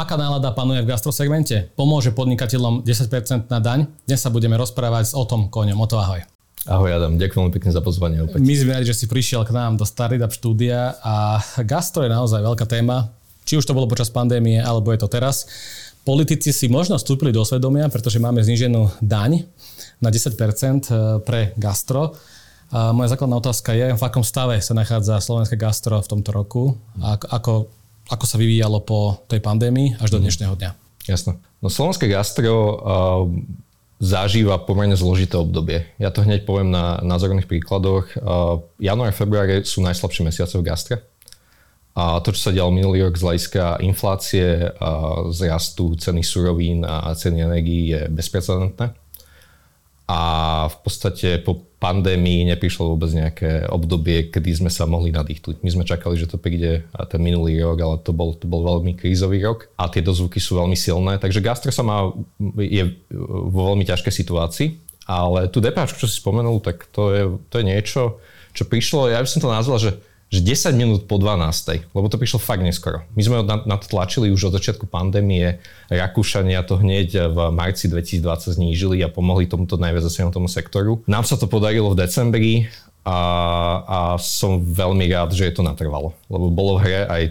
Aká nálada panuje v gastrosegmente? Pomôže podnikateľom 10% na daň? Dnes sa budeme rozprávať s Ottom Koňom. Otto, ahoj. Ahoj Adam, ďakujem pekne za pozvanie opäť. My sme rádi, že si prišiel k nám do Startup štúdia a gastro je naozaj veľká téma. Či už to bolo počas pandémie, alebo je to teraz. Politici si možno vstúpili do svedomia, pretože máme zníženú daň na 10% pre gastro. A moja základná otázka je, v akom stave sa nachádza slovenské gastro v tomto roku? Ako sa vyvíjalo po tej pandémii až do dnešného dňa? Jasné. No slovenské gastro zažíva pomerne zložité obdobie. Ja to hneď poviem na názorných príkladoch. Január a február sú najslabšie mesiace v gastre. A to, čo sa dialo minulý rok z hľadiska inflácie, zrastu ceny surovín a ceny energií je bezprecedentné. A v podstate po pandémii neprišlo vôbec nejaké obdobie, kedy sme sa mohli nadýchnuť. My sme čakali, že to príde ten minulý rok, ale to bol veľmi krízový rok a tie dozvuky sú veľmi silné. Takže gastro je vo veľmi ťažkej situácii, ale tú depáčku, čo si spomenul, tak to je niečo, čo prišlo, ja by som to nazval, že 10 minút po 12, lebo to prišlo fakt neskoro. My sme na to tlačili už od začiatku pandémie. Rakúšania to hneď v marci 2020 znížili a pomohli tomuto najviac zasiahnutému sektoru. Nám sa to podarilo v decembri a som veľmi rád, že je to natrvalo. Lebo bolo v hre aj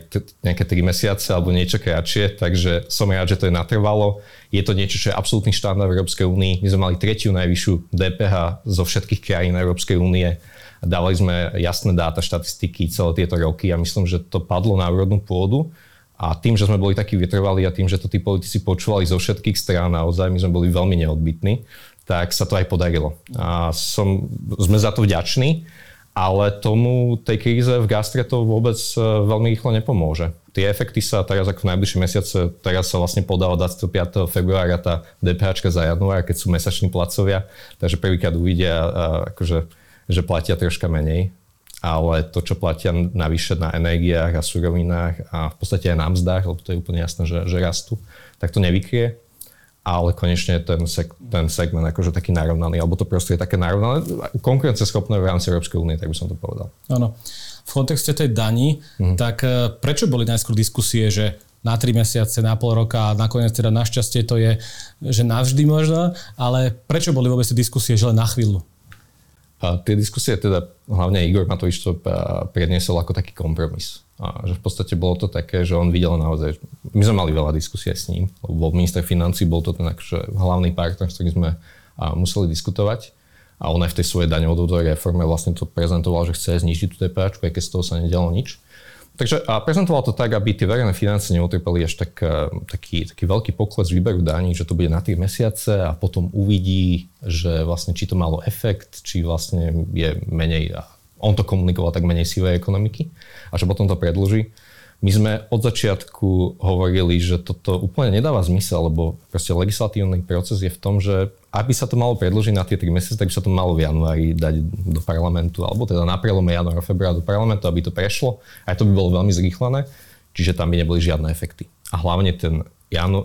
nejaké 3 mesiace alebo niečo kratšie, takže som rád, že to je natrvalo. Je to niečo, čo je absolútny štandard v Európskej únii. My sme mali 3. najvyššiu DPH zo všetkých krajín Európskej únie. Dávali sme jasné dáta, štatistiky celé tieto roky a myslím, že to padlo na úrodnú pôdu. A tým, že sme boli takí vytrvali a tým, že to tí politici počúvali zo všetkých strán, naozaj my sme boli veľmi neodbytní, tak sa to aj podarilo. A sme za to vďační, ale tej kríze v gastre to vôbec veľmi rýchlo nepomôže. Tie efekty sa teraz ako v najbližšie mesiace, teraz sa vlastne podala 25. februára tá DPHčka za január, keď sú mesační placovia, takže prvýkrát uvidia že platia troška menej, ale to, čo platia navyše na energiách a surovinách a v podstate aj na mzdách, lebo to je úplne jasné, že rastú, tak to nevykrie. Ale konečne ten segment akože taký narovnaný, alebo to prostredie je také narovnané, konkurenceschopné v rámci Európskej únie, tak by som to povedal. Áno. V kontexte tej daní, tak prečo boli najskôr diskusie, že na 3 mesiace, na pol roka a nakoniec teda našťastie to je, že navždy možno, ale prečo boli vôbec diskusie, že len na chvíľu? A tie diskusie teda, hlavne Igor Matovič to predniesol ako taký kompromis. A že v podstate bolo to také, že on videl naozaj, my sme mali veľa diskusie s ním, lebo minister financií bol to ten akože hlavný partner, s ktorým sme museli diskutovať. A on aj v tej svojej daňovej reforme vlastne to prezentoval, že chce znižiť tú DPH, aj keď z toho sa nedialo nič. Takže prezentoval to tak, aby tie verejné financie neutrpeli až taký veľký pokles výberu daní, že to bude na 3 mesiace a potom uvidí, že vlastne či to malo efekt, či vlastne je menej, on to komunikoval tak menej sivej ekonomiky a že potom to predĺží. My sme od začiatku hovorili, že toto úplne nedáva zmysel, lebo proste legislatívny proces je v tom, že aby sa to malo predĺžiť na tie 3 mesiace, tak by sa to malo v januári dať do parlamentu, alebo teda na prelome januára a februára do parlamentu, aby to prešlo. Aj to by bolo veľmi zrýchlené, čiže tam by neboli žiadne efekty. A hlavne ten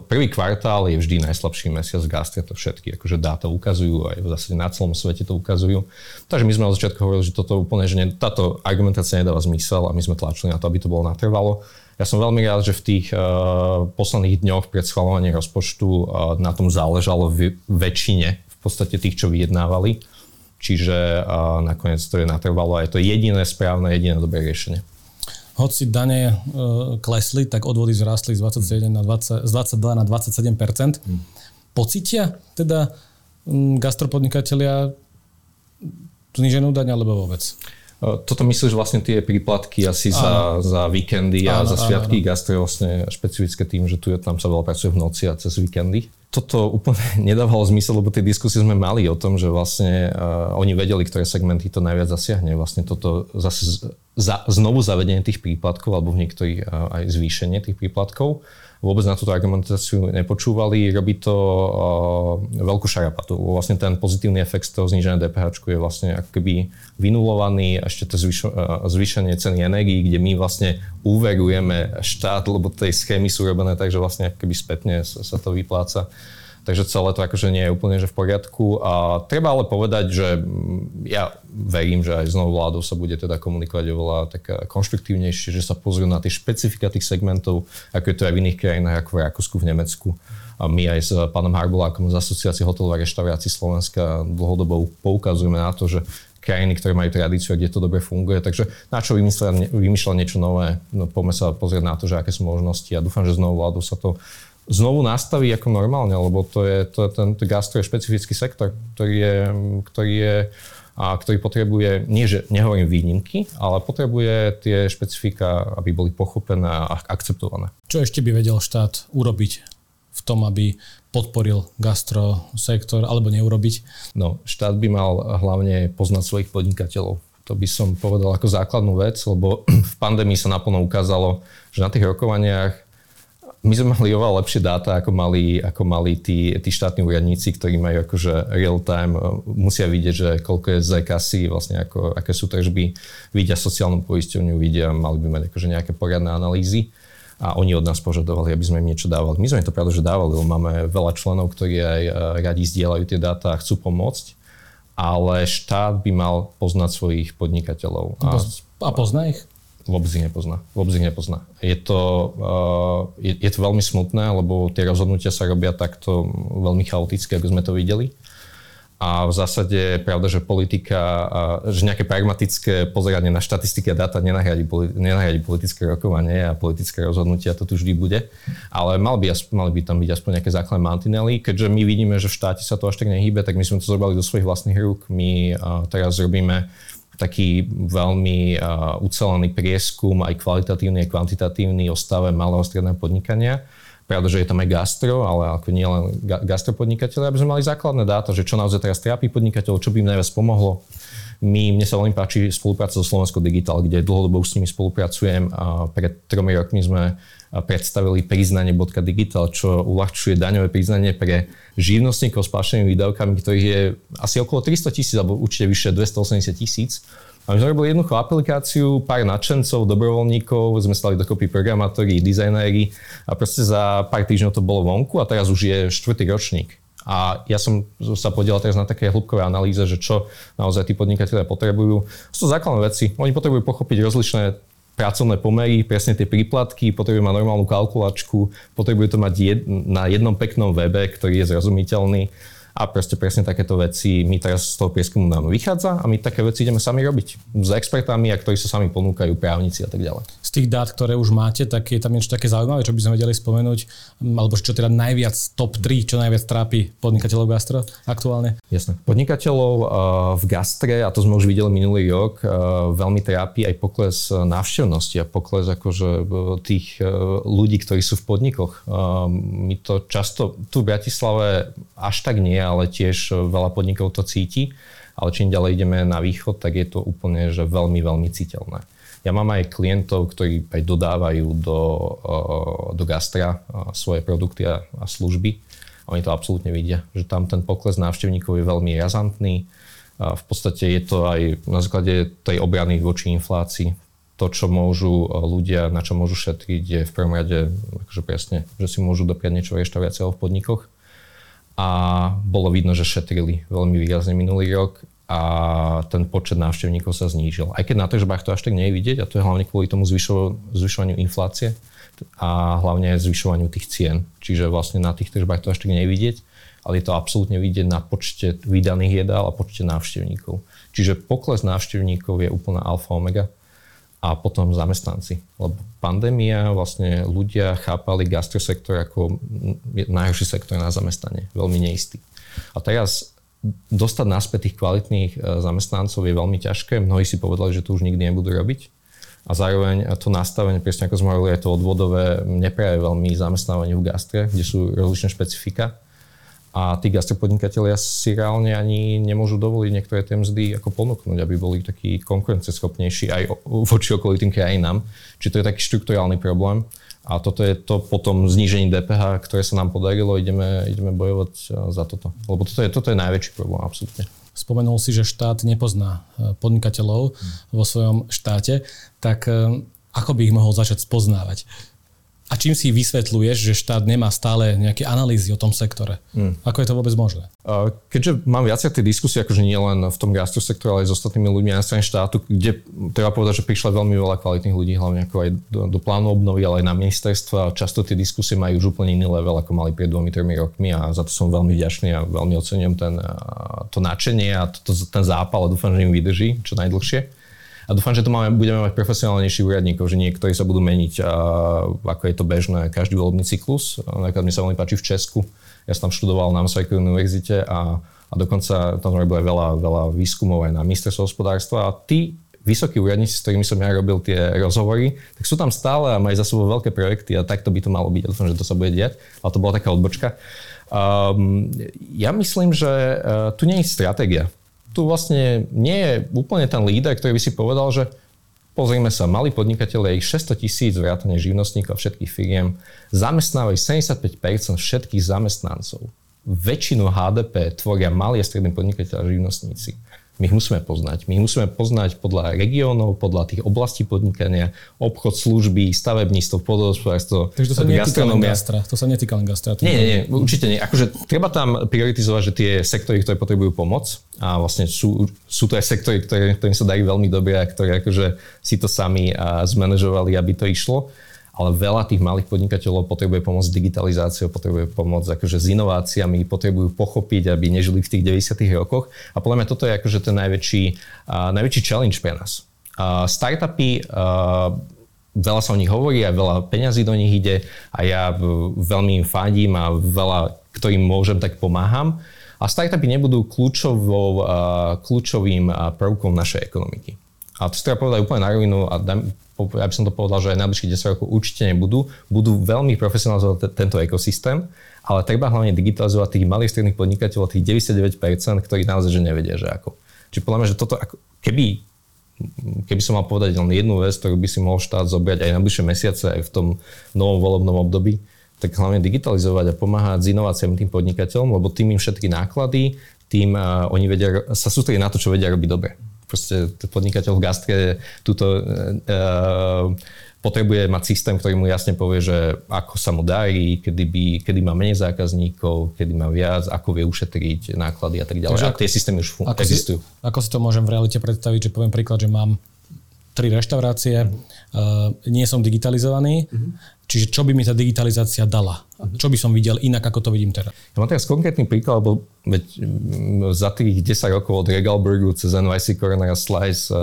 prvý kvartál je vždy najslabší mesiac v gastre, to všetky akože dáta ukazujú, aj zase na celom svete to ukazujú. Takže my sme od začiatku hovorili, že toto úplne, že táto argumentácia nedáva zmysel a my sme tlačili na to, aby to bolo natrvalo. Ja som veľmi rád, že v tých posledných dňoch pred schvaľovaním rozpočtu na tom záležalo väčšine v podstate tých, čo vyjednávali. Čiže nakoniec to je natrvalo a je to jediné správne, jediné dobré riešenie. Hoci dane klesli, tak odvody zrastli z 22 na 27%. Pocítia teda gastropodnikatelia zníženú daň alebo vôbec? Toto myslíš vlastne tie príplatky asi za víkendy a za sviatky. Gastro je vlastne špecifické tým, že tu tam sa veľa pracuje v noci a cez víkendy. Toto úplne nedávalo zmysel, lebo tie diskusie sme mali o tom, že vlastne oni vedeli, ktoré segmenty to najviac zasiahne. Vlastne toto zase znovu zavedenie tých príplatkov alebo v niektorých aj zvýšenie tých príplatkov. Vôbec na túto argumentáciu nepočúvali. Robí to veľkú šarapatu. Vlastne ten pozitívny efekt z toho zníženia DPH je vlastne ako keby vynulovaný. Ešte to zvýšenie ceny energií, kde my vlastne úverujeme štát, lebo tej schémy sú robené tak, že vlastne ako keby spätne sa to vypláca. Takže celé to akože nie je úplne že v poriadku. A treba ale povedať, že ja verím, že aj s novou vládou sa bude teda komunikovať oveľa tak konštruktívnejšie, že sa pozrú na tie špecifika tých segmentov, ako je to aj v iných krajinách, ako v Rakúsku, v Nemecku. A my aj s pánom Harbuľákom z Asociácie hotelov a reštaurácií Slovenska dlhodobo poukazujeme na to, že krajiny, ktoré majú tradíciu a kde to dobre funguje. Takže na čo vymýšľať niečo nové? No, poďme sa pozrieť na to, že aké sú možnosti. Ja dúfam, že znovu vládou sa to znovu nastaví ako normálne, lebo to je ten gastro je špecifický sektor, ktorý potrebuje, nie že nehovorím výnimky, ale potrebuje tie špecifika, aby boli pochopené a akceptované. Čo ešte by vedel štát urobiť v tom, aby podporil gastrosektor, alebo neurobiť? No, štát by mal hlavne poznať svojich podnikateľov. To by som povedal ako základnú vec, lebo v pandémii sa naplno ukázalo, že na tých rokovaniach my sme mali oveľa lepšie dáta, ako mali tí štátni úradníci, ktorí majú akože real time, musia vidieť, že koľko je z kasy, vlastne aké sú tržby, vidia sociálnu poisťovňu, mali by mať akože nejaké poriadne analýzy. A oni od nás požadovali, aby sme im niečo dávali. My sme im to pravda, že dávali, lebo máme veľa členov, ktorí aj radi zdieľajú tie dáta a chcú pomôcť, ale štát by mal poznať svojich podnikateľov. A pozná ich? Vôbec ich nepozná. Je to veľmi smutné, lebo tie rozhodnutia sa robia takto veľmi chaoticky, ako sme to videli. A v zásade je pravda, že politika, že nejaké pragmatické pozeranie na štatistiky a dáta nenahradí politické rokovanie a politické rozhodnutia, to tu vždy bude. Ale mali by tam byť aspoň nejaké základné mantinely. Keďže my vidíme, že v štáte sa to až tak nehýbe, tak my sme to zobrali do svojich vlastných rúk. My teraz robíme taký veľmi ucelený prieskum, aj kvalitatívny, aj kvantitatívny o stave malého a stredného podnikania. Pravda, že je tam aj gastro, ale ako nie len gastropodnikateľe, aby sme mali základné dáta, že čo naozaj teraz trápi podnikateľov, čo by im najviac pomohlo. Mne sa veľmi páči spolupráca so Slovensko Digital, kde dlhodobo s nimi spolupracujem a pred 3 rokmi sme predstavili priznanie Botka Digital, čo uľahčuje daňové priznanie pre živnostníkov s plašenými výdavkami, ktorých je asi okolo 300 000, alebo určite vyššie 280 000. A my sme robili jednoduchú aplikáciu, pár nadšencov, dobrovoľníkov, sme stali dokopy programátori, dizajnéri a proste za pár týždňov to bolo vonku a teraz už je 4. ročník. A ja som sa podielal teraz na také hĺbkové analýze, že čo naozaj tí podnikatelia potrebujú. Sú to základné veci. Oni potrebujú pochopiť rozličné pracovné pomery, presne tie príplatky, potrebujú mať normálnu kalkulačku, potrebujú to mať na jednom peknom webe, ktorý je zrozumiteľný. A proste presne takéto veci, my teraz z toho prieskumu nám vychádza a my také veci ideme sami robiť. S expertami, a ktorí sa sami ponúkajú, právnici a tak ďalej. Z tých dát, ktoré už máte, tak je tam niečo také zaujímavé, čo by sme vedeli spomenúť, alebo čo teda najviac top 3, čo najviac trápi podnikateľov gastra aktuálne? Jasné. Podnikateľov v gastre, a to sme už videli minulý rok, veľmi trápi aj pokles návštevnosti a pokles akože tých ľudí, ktorí sú v podnikoch. My to často tu v Bratislave až tak nie, ale tiež veľa podnikov to cíti. Ale čím ďalej ideme na východ, tak je to úplne že veľmi, veľmi citeľné. Ja mám aj klientov, ktorí aj dodávajú do gastra svoje produkty a služby. Oni to absolútne vidia, že tam ten pokles návštevníkov je veľmi razantný. A v podstate je to aj na základe tej obrany voči inflácii. To, čo môžu ľudia, na čo môžu šetriť, je v prvom rade akože presne, že si môžu dopriať niečo v reštaurácii alebo v podnikoch. A bolo vidno, že šetrili veľmi výrazne minulý rok a ten počet návštevníkov sa znížil. Aj keď na tržbách to až tak nie je vidieť, a to je hlavne kvôli tomu zvyšovaniu inflácie a hlavne zvyšovaniu tých cien. Čiže vlastne na tých tržbách to až tak nie je vidieť, ale je to absolútne vidieť na počte vydaných jedál a počte návštevníkov. Čiže pokles návštevníkov je úplná alfa omega a potom zamestnanci. Lebo pandémia, vlastne ľudia chápali gastrosektor ako najhorší sektor na zamestnanie, veľmi neistý. A teraz dostať naspäť tých kvalitných zamestnancov je veľmi ťažké. Mnohí si povedali, že to už nikdy nebudú robiť. A zároveň to nastavenie, presne ako sme hovorili, aj to odvodové nepraje veľmi zamestnávaniu v gastre, kde sú rozličné špecifika. A tí gastropodnikatelia si reálne ani nemôžu dovoliť niektoré tie mzdy ako ponúknuť, aby boli takí konkurenceschopnejší aj voči okolitým krajinám. Čiže to je taký štrukturálny problém. A toto je to potom zníženie DPH, ktoré sa nám podarilo, ideme bojovať za toto. Lebo toto je najväčší problém, absolútne. Spomenul si, že štát nepozná podnikateľov vo svojom štáte, tak ako by ich mohol začať spoznávať? A A čím si vysvetľuješ, že štát nemá stále nejaké analýzy o tom sektore? Ako je to vôbec možné? Keďže mám viac tie diskusie, akože nie len v tom gastrosektore, ale aj s ostatnými ľuďmi na strane štátu, kde treba povedať, že prišla veľmi veľa kvalitných ľudí, hlavne ako aj do plánu obnovy, ale aj na ministerstva. Často tie diskusie majú už úplne iný level, ako mali pred 2-3 rokmi a za to som veľmi vďačný a veľmi oceňujem to nadšenie a ten zápal a dúfam, že im vydrží čo najdlhšie. A dúfam, že tu budeme mať profesionálnejších úradníkov, že niektorí sa budú meniť, ako je to bežné, každý volebný cyklus. Napríklad mi sa veľmi páči v Česku. Ja som tam študoval na Masarykovej univerzite a dokonca tam robili veľa výskumov aj na ministerstvo hospodárstva. A tí vysokí úradníci, s ktorými som ja robil tie rozhovory, tak sú tam stále a majú za sebou veľké projekty a takto by to malo byť. Ja dúfam, že to sa bude diať. Ale to bola taká odbočka. Ja myslím, že tu nie je stratégia. Tu vlastne nie je úplne ten líder, ktorý by si povedal, že pozrime sa, malí podnikatelia, ich 600 000 vrátane živnostníkov všetkých firiem, zamestnávajú 75% všetkých zamestnancov. Väčšinu HDP tvoria malí a strední podnikatelia a živnostníci. My ich musíme poznať. My ich musíme poznať podľa regiónov, podľa tých oblastí podnikania, obchod, služby, stavebníctvo, pôdohospodárstvo, gastronomia. To sa netýka len gastra. Nie, určite nie. Akože treba tam prioritizovať, že tie sektory, ktoré potrebujú pomoc, a vlastne sú to aj sektory, ktorým sa darí veľmi dobre a ktoré akože si to sami zmanéžovali, aby to išlo. Ale veľa tých malých podnikateľov potrebuje pomoc s digitalizáciou, potrebuje pomoc akože s inováciami, potrebujú pochopiť, aby nežili v tých 90. rokoch. A podľa mňa toto je akože ten najväčší challenge pre nás. Startupy, veľa sa o nich hovorí a veľa peňazí do nich ide a ja veľmi im fandím a veľa, ktorým môžem, tak pomáham. A startupy nebudú kľúčovým prvkom našej ekonomiky. A to si treba povedať úplne na rovinu a ja by som to povedal, že aj najbližších 10 rokov určite nebudú. Budú veľmi profesionalizovať tento ekosystém, ale treba hlavne digitalizovať tých malých stredných podnikateľov, tých 99%, ktorí naozaj že nevedia, že ako. Čiže podľa mňa, že toto, keby som mal povedať len jednu vec, ktorú by si mohol štát zobrať aj najbližšie mesiace, aj v tom novom volebnom období, tak hlavne digitalizovať a pomáhať s inováciami tým podnikateľom, lebo tým im všetky náklady, tým oni vedia sa sústrediť na to, čo vedia robiť dobre. Proste podnikateľ v gastre potrebuje mať systém, ktorý mu jasne povie, že ako sa mu darí, kedy má menej zákazníkov, kedy má viac, ako vie ušetriť náklady a tak ďalej. Takže a tie systémy už existujú. Ako si to môžem v realite predstaviť, že poviem príklad, že mám 3 reštaurácie, nie som digitalizovaný, čiže čo by mi tá digitalizácia dala? Čo by som videl inak, ako to vidím teraz? Ja mám teraz konkrétny príklad, lebo za tých 10 rokov od Regal Burgeru cez NYC Corner a Slice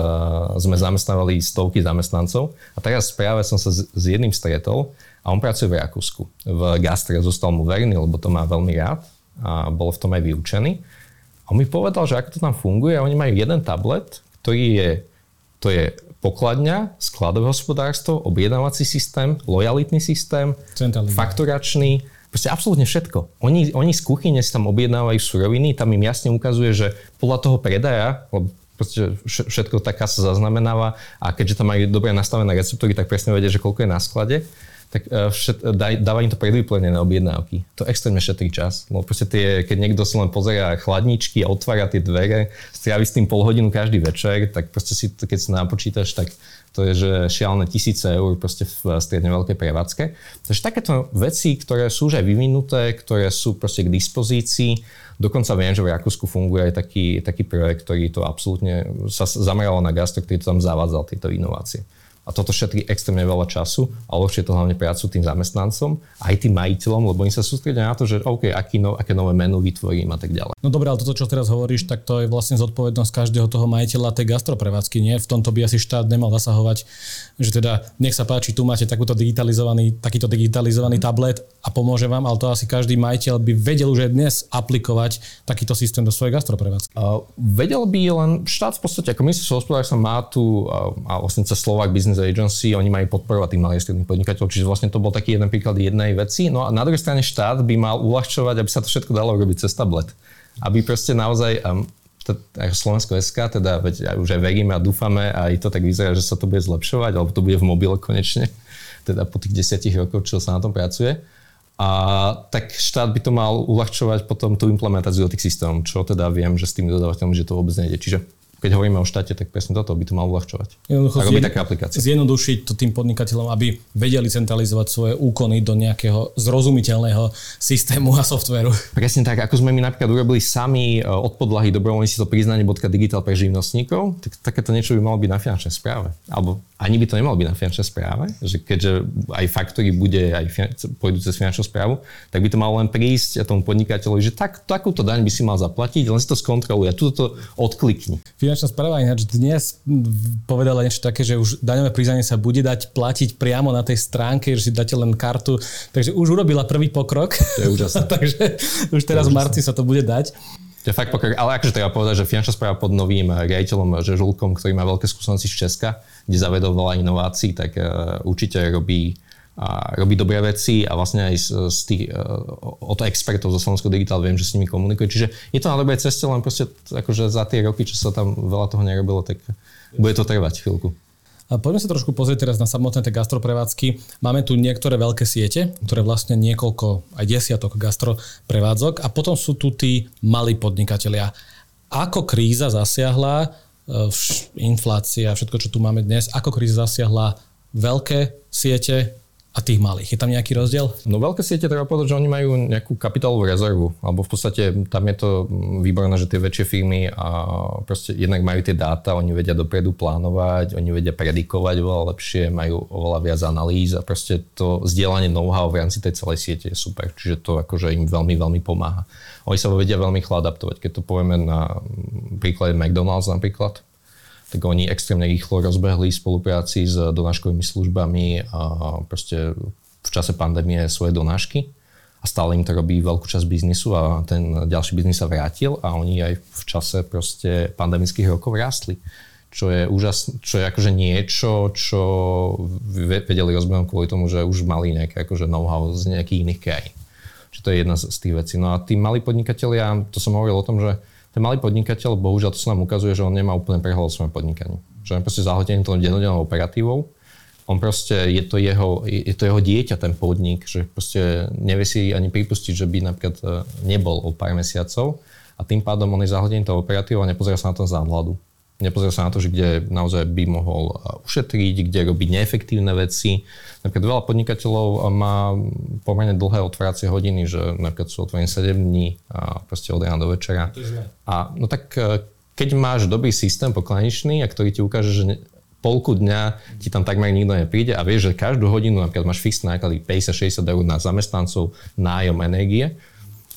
sme zamestnávali stovky zamestnancov a teraz práve som sa s jedným stretol a on pracuje v Rakúsku. V gastre zostal mu verný, lebo to má veľmi rád a bol v tom aj vyučený. A on mi povedal, že ako to tam funguje a oni majú jeden tablet, ktorý je, to je pokladňa, skladové hospodárstvo, objednávací systém, lojalitný systém, centrálne, fakturačný, proste absolútne všetko. Oni z kuchyne si tam objednávajú suroviny, tam im jasne ukazuje, že podľa toho predaja, lebo proste všetko tá kasa zaznamenáva a keďže tam majú dobre nastavené receptory, tak presne vedia, že koľko je na sklade, tak dáva im to predvyplnené objednávky. To extrémne šetrí čas. No proste keď niekto si len pozerá chladničky a otvára tie dvere, strávi s tým pol hodinu každý večer, tak proste si, keď si napočítaš, tak to je, že šialené 1000 eur proste v stredne veľkej prevádzke. Takže takéto veci, ktoré sú už aj vyvinuté, ktoré sú proste k dispozícii. Dokonca viem, že v Rakúsku funguje aj taký projekt, ktorý to absolútne sa zameralo na gastro, ktorý to tam zavádzal, tieto inovácie. A toto šetrí extrémne veľa času a uľahčuje to hlavne prácu tým zamestnancom, aj tým majiteľom, lebo oni sa sústredia na to, že OK, aké nové menu vytvorím a tak ďalej. No dobré, ale toto, čo teraz hovoríš, tak to je vlastne zodpovednosť každého toho majiteľa tej gastroprevádzky, nie? V tomto by asi štát nemal zasahovať, že teda nech sa páči, tu máte takýto digitalizovaný tablet a pomôže vám, ale to asi každý majiteľ by vedel už aj dnes aplikovať takýto systém do svojej gastroprevádzky. Vedel by len štát v podstate, ako ministerstvo hospodárstva má tu a vlastne Slovak biznis agency, oni majú podporovať tých malých a stredných podnikateľov, čiže vlastne to bol taký jeden príklad jednej veci. No a na druhej strane štát by mal uľahčovať, aby sa to všetko dalo robiť cez tablet. Aby proste naozaj, ako Slovensko.sk, teda veď už aj veríme a dúfame, a aj to tak vyzerá, že sa to bude zlepšovať, alebo to bude v mobile konečne, teda po tých 10 rokoch, čo sa na tom pracuje. A tak štát by to mal uľahčovať potom tú implementáciu do tých systémov, čo teda viem, že s tými dodávateľmi, že to vôbec nejde. Čiže keď hovoríme o štáte, tak presne toto by to malo uľahčovať. Zjednodušiť to tým podnikateľom, aby vedeli centralizovať svoje úkony do nejakého zrozumiteľného systému a softvéru. Presne tak, ako sme my napríklad urobili sami od podlahy dobrovoľníci to priznanie Botka Digital pre živnostníkov, tak takéto niečo by malo byť na finančnej správe. Alebo ani by to nemalo byť na finančnej správe, že keďže aj faktory bude, aj pôjdu cez finančnú správu, tak by to malo len prísť tomu podnikateľovi, že takúto daň by si mal zaplatiť, len si to skontroluje a tuto to odklikni. Finančná správa ináč dnes povedala niečo také, že už daňové priznanie sa bude dať platiť priamo na tej stránke, že si dáte len kartu, takže už urobila prvý pokrok. To je úžasné. Takže už teraz v marci sa to bude dať. To je fakt pokrok, ale akože treba povedať, že finančná správa pod novým riaditeľom Žulkom, ktorý má veľké skúsenosti z Česka, kde zavedol veľa inovácií, tak určite robí dobré veci a vlastne aj z tých od expertov zo Slovensko Digital viem, že s nimi komunikuje. Čiže je to na dobrej ceste, len proste akože za tie roky, čo sa tam veľa toho nerobilo, tak bude to trvať chvíľku. A poďme sa trošku pozrieť teraz na samotné tie gastroprevádzky. Máme tu niektoré veľké siete, ktoré vlastne niekoľko, aj desiatok gastroprevádzok a potom sú tu tí malí podnikatelia. Ako kríza zasiahla, inflácia, všetko, čo tu máme dnes, ako kríza zasiahla veľké siete a tých malých? Je tam nejaký rozdiel? No veľké siete treba povedať, že oni majú nejakú kapitálovú rezervu, alebo v podstate tam je to výborné, že tie väčšie firmy a proste jednak majú tie dáta, oni vedia dopredu plánovať, oni vedia predikovať oveľa lepšie, majú oveľa viac analýz a proste to zdieľanie know-how v rámci tej celej siete je super, čiže to akože im veľmi, veľmi pomáha. Oni sa vedia veľmi rýchlo adaptovať, keď to povieme na príklade McDonald's napríklad, tak oni extrémne rýchlo rozbehli spolupráci s donáškovými službami a proste v čase pandémie svoje donášky a stále im to robí veľkú časť biznisu a ten ďalší biznis sa vrátil a oni aj v čase proste pandemických rokov rástli, čo je úžasné, čo je akože niečo, čo vedeli rozbehnúť kvôli tomu, že už mali nejaké akože know-how z nejakých iných krajín. Čiže to je jedna z tých vecí. No a tí malí podnikatelia, to som hovoril o tom, že ten malý podnikateľ, bohužiaľ, to sa nám ukazuje, že on nemá úplne prehľad o svojom podnikaní. Že on je proste zahltený tou dennodennou operatívou. On proste, je to jeho dieťa, ten podnik, že proste nevie si ani pripustiť, že by napríklad nebol o pár mesiacov a tým pádom on je zahltený tou operatívou a nepozerá sa na to z náhľadu. Nepozerá sa na to, že kde naozaj by mohol ušetriť, kde robiť neefektívne veci. Napríklad veľa podnikateľov má pomerne dlhé otváracie hodiny, že napríklad sú otvorení 7 dní a proste od rána do večera. A no tak keď máš dobrý systém pokladničný, a ktorý ti ukáže, že polku dňa ti tam takmer nikto nepríde a vieš, že každú hodinu napríklad máš fixné náklady 50-60 eur na zamestnancov, nájom, energie,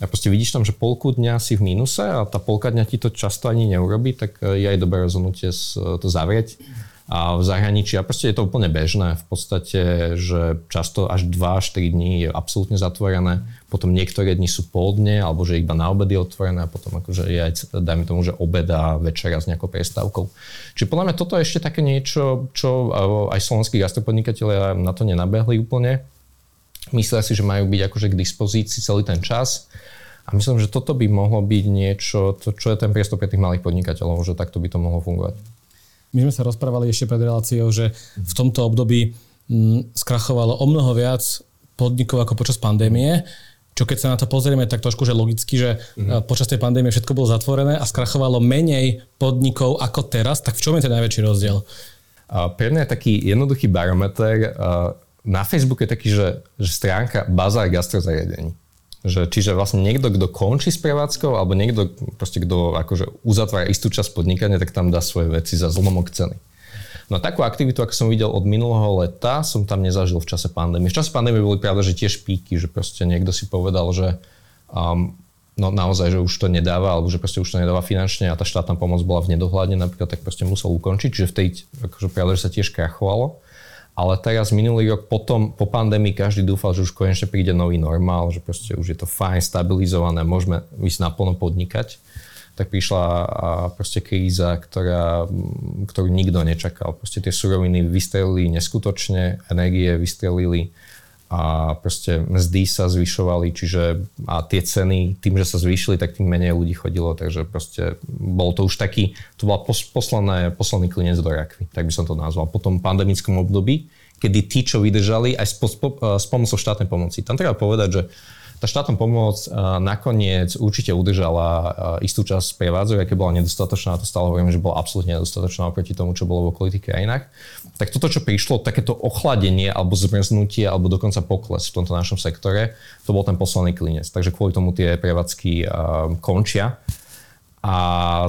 a proste vidíš tam, že polku dňa si v mínuse a tá polka dňa ti to často ani neurobí, tak je aj dobré rozhodnutie to zavrieť. A v zahraničí, a proste je to úplne bežné v podstate, že často až 2-4 dní je absolútne zatvorené, potom niektoré dni sú poludne, alebo že iba na obed je otvorené a potom akože je aj, dajme tomu, že obed a večera s nejakou prestávkou. Čiže podľa mňa toto je ešte také niečo, čo aj slovenskí gastropodnikatelia na to nenabehli úplne. Myslia si, že majú byť akože k dispozícii celý ten čas a myslím, že toto by mohlo byť niečo, čo je ten priestor pre tých malých podnikateľov, že takto by to mohlo fungovať. My sme sa rozprávali ešte pred reláciou, že v tomto období skrachovalo o mnoho viac podnikov ako počas pandémie, čo keď sa na to pozrieme, tak trošku, že logicky, že počas tej pandémie všetko bolo zatvorené a skrachovalo menej podnikov ako teraz, tak v čom je ten najväčší rozdiel? Pre mňa je taký jednoduchý barometer. Na Facebooku je taký, že stránka bazár gastrozariadení. Čiže vlastne niekto, kto končí s prevádzkou, alebo niekto, proste, kto akože uzatvára istú časť podnikania, tak tam dá svoje veci za zlomok ceny. No a takú aktivitu, ako som videl od minulého leta, som tam nezažil v čase pandémie. V čase pandémie boli pravda, že tiež píky, že proste niekto si povedal, že no naozaj, že už to nedáva, alebo že proste už to nedáva finančne a tá štátna pomoc bola v nedohľadne napríklad, tak proste musel ukončiť, čiže v tej akože pravda, že sa tiež krachovalo. Ale teraz minulý rok potom, po pandémii, každý dúfal, že už konečne príde nový normál, že proste už je to fajn, stabilizované, môžeme ísť naplno podnikať. Tak prišla proste kríza, ktorú nikto nečakal. Proste tie suroviny vystrelili neskutočne, energie vystrelili a proste mzdy sa zvyšovali, čiže a tie ceny tým, že sa zvýšili, tak tým menej ľudí chodilo, takže proste bol to už taký, to bola posledný klinec do rakvy, tak by som to nazval, po tom pandemickom období, kedy tí, čo vydržali, aj s pomocou štátnej pomoci. Tam treba povedať, že tá štátna pomoc nakoniec určite udržala istú časť prevádzok, aké bola nedostatočná, a to stále hovorím, že bola absolútne nedostatočná oproti tomu, čo bolo v okolitých krajinách. Tak toto, čo prišlo, takéto ochladenie alebo zmrznutie alebo dokonca pokles v tomto našom sektore, to bol ten posledný klinec. Takže kvôli tomu tie prevádzky končia. A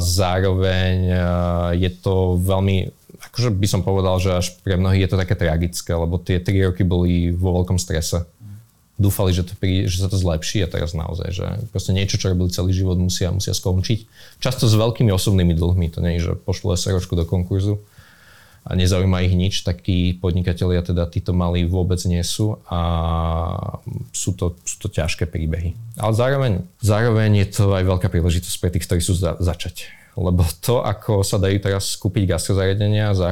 zároveň je to veľmi, akože by som povedal, že až pre mnohých je to také tragické, lebo tie 3 roky boli vo veľkom strese. Dúfali, že sa to zlepší, a teraz naozaj, že proste niečo, čo robili celý život, musia skončiť. Často s veľkými osobnými dlhmi, to nie je, že pošlu SROčku do konkurzu a nezaujíma ich nič, takí podnikatelia teda títo mali vôbec nie sú a sú to ťažké príbehy. Ale zároveň je to aj veľká príležitosť pre tých, ktorí sú začať. Lebo to, ako sa dajú teraz kúpiť gastrozariadenia, za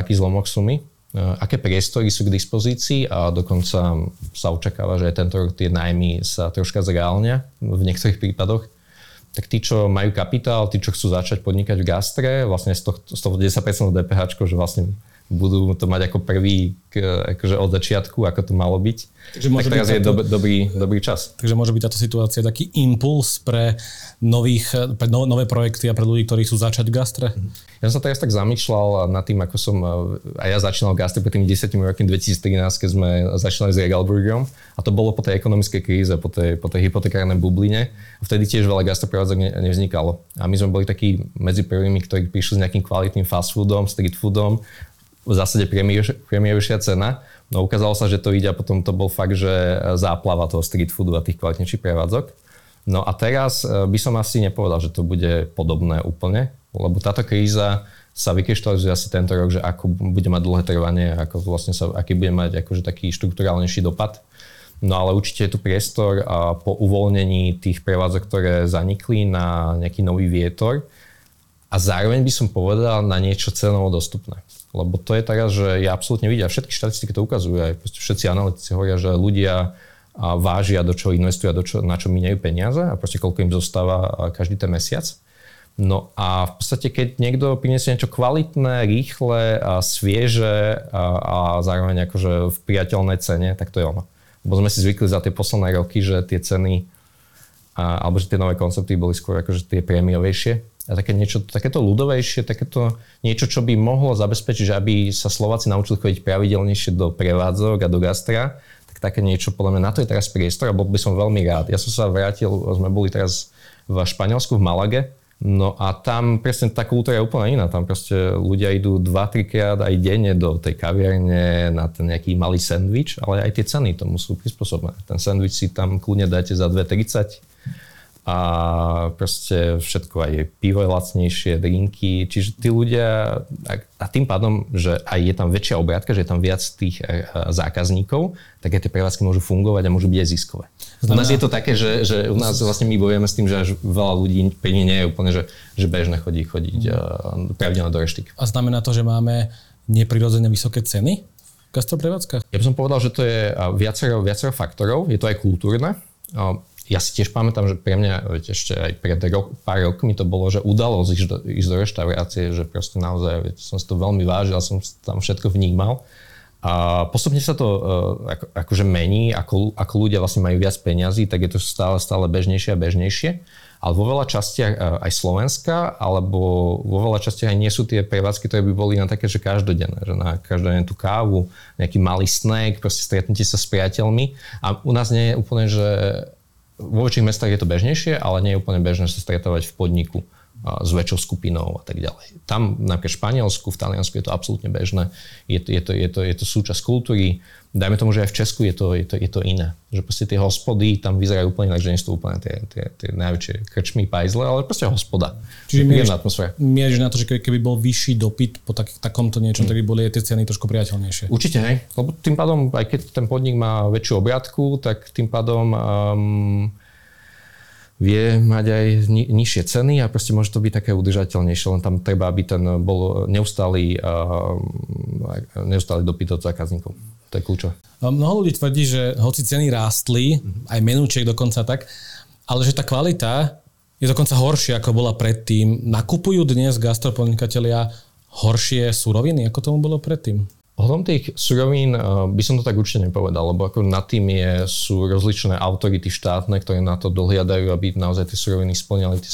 aký zlomok sumy, aké priestory sú k dispozícii, a dokonca sa očakáva, že aj tento rok tie nájmy sa troška zreálnia v niektorých prípadoch, tak tí, čo majú kapitál, tí, čo chcú začať podnikať v gastre, vlastne z toho 10% DPH, že vlastne budú to mať ako prvý akože od začiatku, ako to malo byť. Takže tak teraz byť je dobrý čas. Takže môže byť táto situácia taký impuls pre nové projekty a pre ľudí, ktorí chcú začať v gastre? Ja som sa teraz tak zamýšľal nad tým, ako som a ja začínal v gastre pred tými 10 rokmi 2013, keď sme začínali s Regal Burgerom, a to bolo po tej ekonomickej kríze, po tej hypotekárnej bubline. Vtedy tiež veľa gastroprevádzok nevznikalo. A my sme boli takí medzi prvými, ktorí prišli s nejakým kvalitným fast foodom, street foodom, v zásade premiérujšia cena. No ukázalo sa, že to ide, a potom to bol fakt, že záplava toho street foodu a tých kvalitnejších prevádzok. No a teraz by som asi nepovedal, že to bude podobné úplne, lebo táto kríza sa vykryštalizuje asi tento rok, že ako bude mať dlhé trvanie, ako vlastne aký bude mať akože taký štrukturálnejší dopad. No ale určite je tu priestor po uvoľnení tých prevádzok, ktoré zanikli, na nejaký nový vietor. A zároveň by som povedal na niečo cenovo dostupné. Lebo to je teraz, že ja absolútne vidia, všetky štatistiky to ukazujú, aj všetci analytici hovoria, že ľudia vážia, do čoho investujú, na čo míňajú peniaze, a proste koľko im zostáva každý ten mesiac. No a v podstate, keď niekto priniesie niečo kvalitné, rýchle a svieže a zároveň akože v priateľnej cene, tak to je ono. Lebo sme si zvykli za tie posledné roky, že tie ceny alebo že tie nové koncepty boli skôr akože tie prémiovejšie. A takéto ľudovejšie, takéto niečo, čo by mohlo zabezpečiť, že aby sa Slováci naučili chodiť pravidelnejšie do prevádzok a do gastra, tak také niečo, podľa mňa, na to je teraz priestor, a bol by som veľmi rád. Ja som sa vrátil, sme boli teraz v Španielsku, v Malage, no a tam presne tá kultúra je úplne iná. Tam proste ľudia idú 2-3 krát aj denne do tej kaviarne na ten nejaký malý sendvič, ale aj tie ceny tomu sú prispôsobené. Ten sendvič si tam kľudne dáte za 2,30 a proste všetko, aj pivo je lacnejšie, drinky, čiže tí ľudia, a tým pádom, že aj je tam väčšia obrátka, že je tam viac tých zákazníkov, tak aj tie prevádzky môžu fungovať a môžu byť aj ziskové. U nás je to také, že u nás vlastne my bojujeme s tým, že až veľa ľudí pre nie je úplne, že bežne chodiť pravidelne do reštík. A znamená to, že máme neprirodzene vysoké ceny v gastroprevádzkach? Ja by som povedal, že to je viacero faktorov, je to aj kultúrne. Ja si tiež pamätám, že pre mňa ešte aj pred pár rokmi to bolo, že udalosť ísť do reštaurácie, že proste naozaj som si to veľmi vážil, som tam všetko vnímal. A postupne sa to akože mení, ako ľudia vlastne majú viac peňazí, tak je to stále bežnejšie a bežnejšie. Ale vo veľa častiach aj Slovenska, alebo vo veľa častiach aj nie sú tie prevádzky, ktoré by boli na také, že každodenné. Že na každodennú tú kávu, nejaký malý snack, proste stretnite sa s priateľmi. A u nás nie je úplne, že vo väčších mestách je to bežnejšie, ale nie je úplne bežné sa stretávať v podniku s väčšou skupinou a tak ďalej. Tam napríklad v Španielsku, v Taliansku je to absolútne bežné. Je to súčasť kultúry. Dajme tomu, že aj v Česku je to iné. Že proste tie hospody tam vyzerajú úplne tak, že nie sú to úplne tie najväčšie krčmy, pajzle, ale proste hospoda. Čiže mieríš na to, že keby bol vyšší dopyt po takomto niečom, tak by boli tie ceny trošku priateľnejšie. Určite, hej. Lebo tým pádom, aj keď ten podnik má väčšiu obrátku, tak tým pádom vie mať aj nižšie ceny a proste môže to byť také udržateľnejšie, len tam treba, aby ten bol neustály dopyt od zákazníkov. To je kľúčové. Mnoho ľudí tvrdí, že hoci ceny rástli, aj menúček dokonca tak, ale že tá kvalita je dokonca horšia, ako bola predtým. Nakupujú dnes gastropodnikatelia horšie suroviny, ako tomu bolo predtým? Ohľadom tých surovín by som to tak určite nepovedal, lebo ako nad tým sú rozličné autority štátne, ktoré na to dohliadajú, aby naozaj tie suroviny splňali tie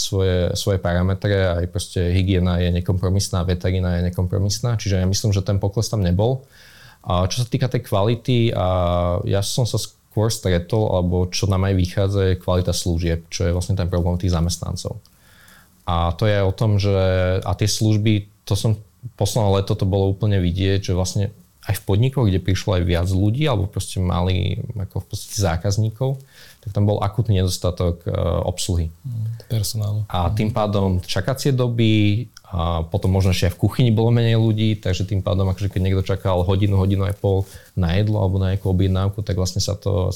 svoje parametre a aj proste hygiena je nekompromisná, veterina je nekompromisná, čiže ja myslím, že ten pokles tam nebol. A čo sa týka tej kvality, a ja som sa skôr stretol, alebo čo nám aj vychádza, je kvalita služieb, čo je vlastne ten problém tých zamestnancov. A to je o tom, že a tie služby, to som posledné leto to bolo úplne vidieť, že vlastne aj v podnikoch, kde prišlo aj viac ľudí, alebo proste mali ako v podstate zákazníkov, tak tam bol akutný nedostatok obsluhy. Personálu. A tým pádom čakacie doby, a potom možno ešte aj v kuchyni bolo menej ľudí, takže tým pádom, akože keď niekto čakal hodinu aj pol na jedlo alebo na nejakú objednávku, tak vlastne sa to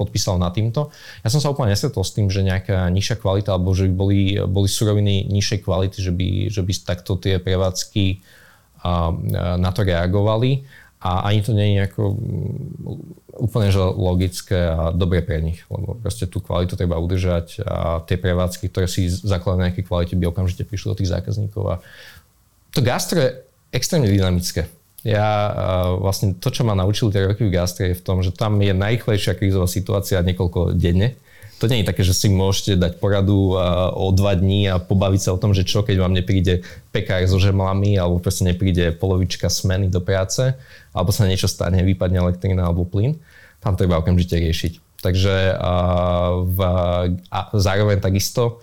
podpísalo na týmto. Ja som sa úplne nestretol s tým, že nejaká nižšia kvalita, alebo že by boli suroviny nižšej kvality, že by takto tie prevádzky na to reagovali. A ani to nie je nejako úplne že logické a dobre pre nich, lebo proste tú kvalitu treba udržať a tie prevádzky, ktoré si zakladajú na nejaké kvalite, by okamžite prišli do tých zákazníkov. A to gastro je extrémne dynamické. Ja vlastne to, čo ma naučili tie roky v gastre, je v tom, že tam je najrýchlejšia krízová situácia niekoľko denne. To nie je také, že si môžete dať poradu o 2 dní a pobaviť sa o tom, že čo, keď vám nepríde pekár so žemlami alebo proste nepríde polovička smeny do práce alebo sa niečo stane, vypadne elektrina alebo plyn. Tam treba okamžite riešiť. Takže a zároveň takisto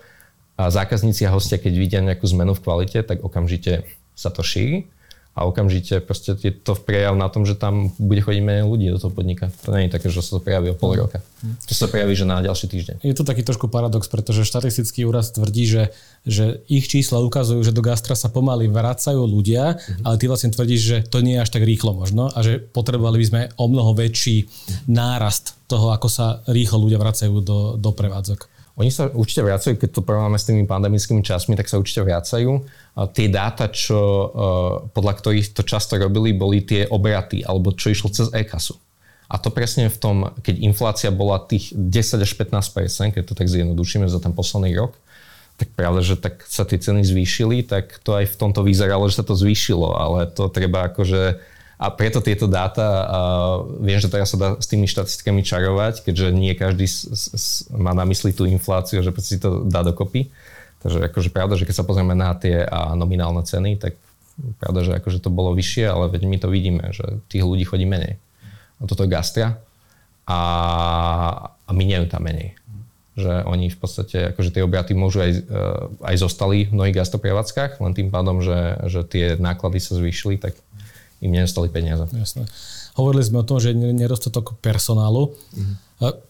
zákazníci a hostia, keď vidia nejakú zmenu v kvalite, tak okamžite sa to šíri a okamžite proste je to prejav na tom, že tam bude chodiť menej ľudí do toho podnika. To nie je také, že sa to prejaví o pol roka. To sa prejaví, že na ďalší týždeň. Je to taký trošku paradox, pretože štatistický úrad tvrdí, že ich čísla ukazujú, že do gastra sa pomaly vracajú ľudia, ale ty vlastne tvrdíš, že to nie je až tak rýchlo možno a že potrebovali by sme o mnoho väčší nárast toho, ako sa rýchlo ľudia vracajú do prevádzok. Oni sa určite vracajú, keď to porovnáme s tými pandemickými časmi, tak sa určite vracajú. Tie dáta, čo podľa ktorých to často robili, boli tie obraty, alebo čo išlo cez e-kasu. A to presne v tom, keď inflácia bola tých 10 až 15%, keď to tak zjednodušíme za ten posledný rok, tak pravda, že tak sa tie ceny zvýšili, tak to aj v tomto vyzeralo, že sa to zvýšilo, ale to treba akože... A preto tieto dáta, viem, že teraz sa dá s tými štatistikami čarovať, keďže nie každý má na mysli tú infláciu, že si to dá dokopy. Takže akože pravda, že keď sa pozrieme na tie nominálne ceny, tak pravda, že akože to bolo vyššie, ale my to vidíme, že tých ľudí chodí menej. A toto je gastra a minejú tam menej. Že oni v podstate, akože tie obraty môžu aj zostali v mnohých gastroprevádzkach, len tým pádom, že tie náklady sa zvýšili, tak im nedostali peniaze. Jasné. Hovorili sme o tom, že je nedostatok personálu.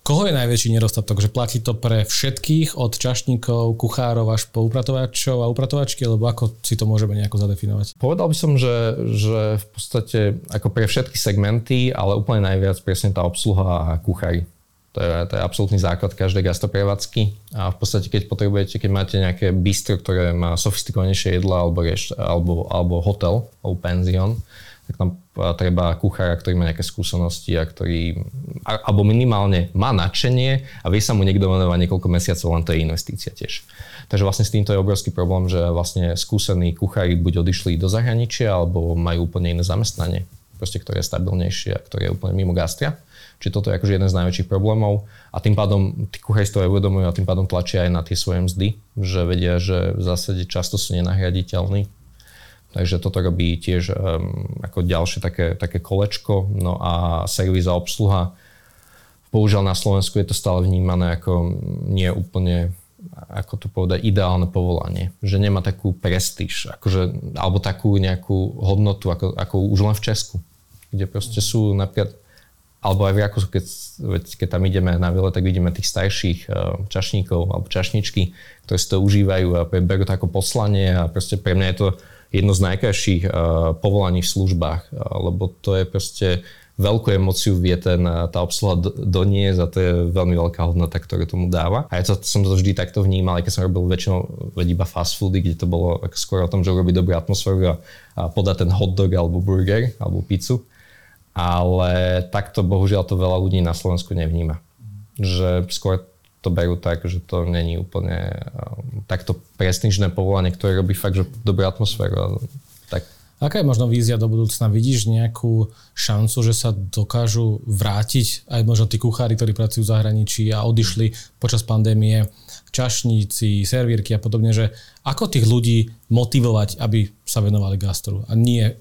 Koho je najväčší nedostatok? Že platí to pre všetkých, od čašníkov, kuchárov až po upratovačov a upratovačky, alebo ako si to môžeme nejako zadefinovať? Povedal by som, že v podstate ako pre všetky segmenty, ale úplne najviac presne tá obsluha a kuchári. To je absolútny základ každej gastroprevádzky a v podstate keď potrebujete, keď máte nejaké bistro, ktoré má sofistikovanejšie jedla alebo hotel, alebo penzión, tak tam treba kuchára, ktorý má nejaké skúsenosti a ktorý, alebo minimálne má nadšenie a vie sa mu niekto venovať niekoľko mesiacov, len to je investícia tiež. Takže vlastne s týmto je obrovský problém, že vlastne skúsení kuchári buď odišli do zahraničia, alebo majú úplne iné zamestnanie, proste ktoré je stabilnejšie a ktoré je úplne mimo gastria. Čiže toto je akože jeden z najväčších problémov a tým pádom tí kuchári si to aj uvedomujú a tým pádom tlačia aj na tie svoje mzdy, že vedia, že v zásade často sú nenahraditeľní. Takže toto robí tiež ako ďalšie také kolečko. No a servis a obsluha. Bohužiaľ na Slovensku je to stále vnímané ako nie úplne, ako to povedať, ideálne povolanie. Že nemá takú prestíž, akože, alebo takú nejakú hodnotu, ako už len v Česku. Kde proste sú napríklad, alebo aj v Rakúsku, keď tam ideme na výlet, tak vidíme tých starších čašníkov alebo čašničky, ktoré si to užívajú a berú to ako poslanie a proste pre mňa je to jedno z najkrajších povolaní v službách, lebo to je proste veľkú emóciu vie tá obsluha doniesť a to je veľmi veľká hodnota, ktorú tomu dáva. A ja som to vždy takto vnímal, aj keď som robil väčšinou iba fast foody, kde to bolo skôr o tom, že urobiť dobrú atmosféru a podať ten hot dog alebo burger alebo pizzu. Ale takto bohužiaľ to veľa ľudí na Slovensku nevníma. Že skôr to berú tak, že to není úplne takto prestížne povolanie, ktoré robí fakt, že dobrú atmosféru. Tak. Aká je možno vízia do budúcna? Vidíš nejakú šancu, že sa dokážu vrátiť aj možno tí kuchári, ktorí pracujú v zahraničí a odišli počas pandémie, čašníci, servírky a podobne, že ako tých ľudí motivovať, aby sa venovali gastru a nie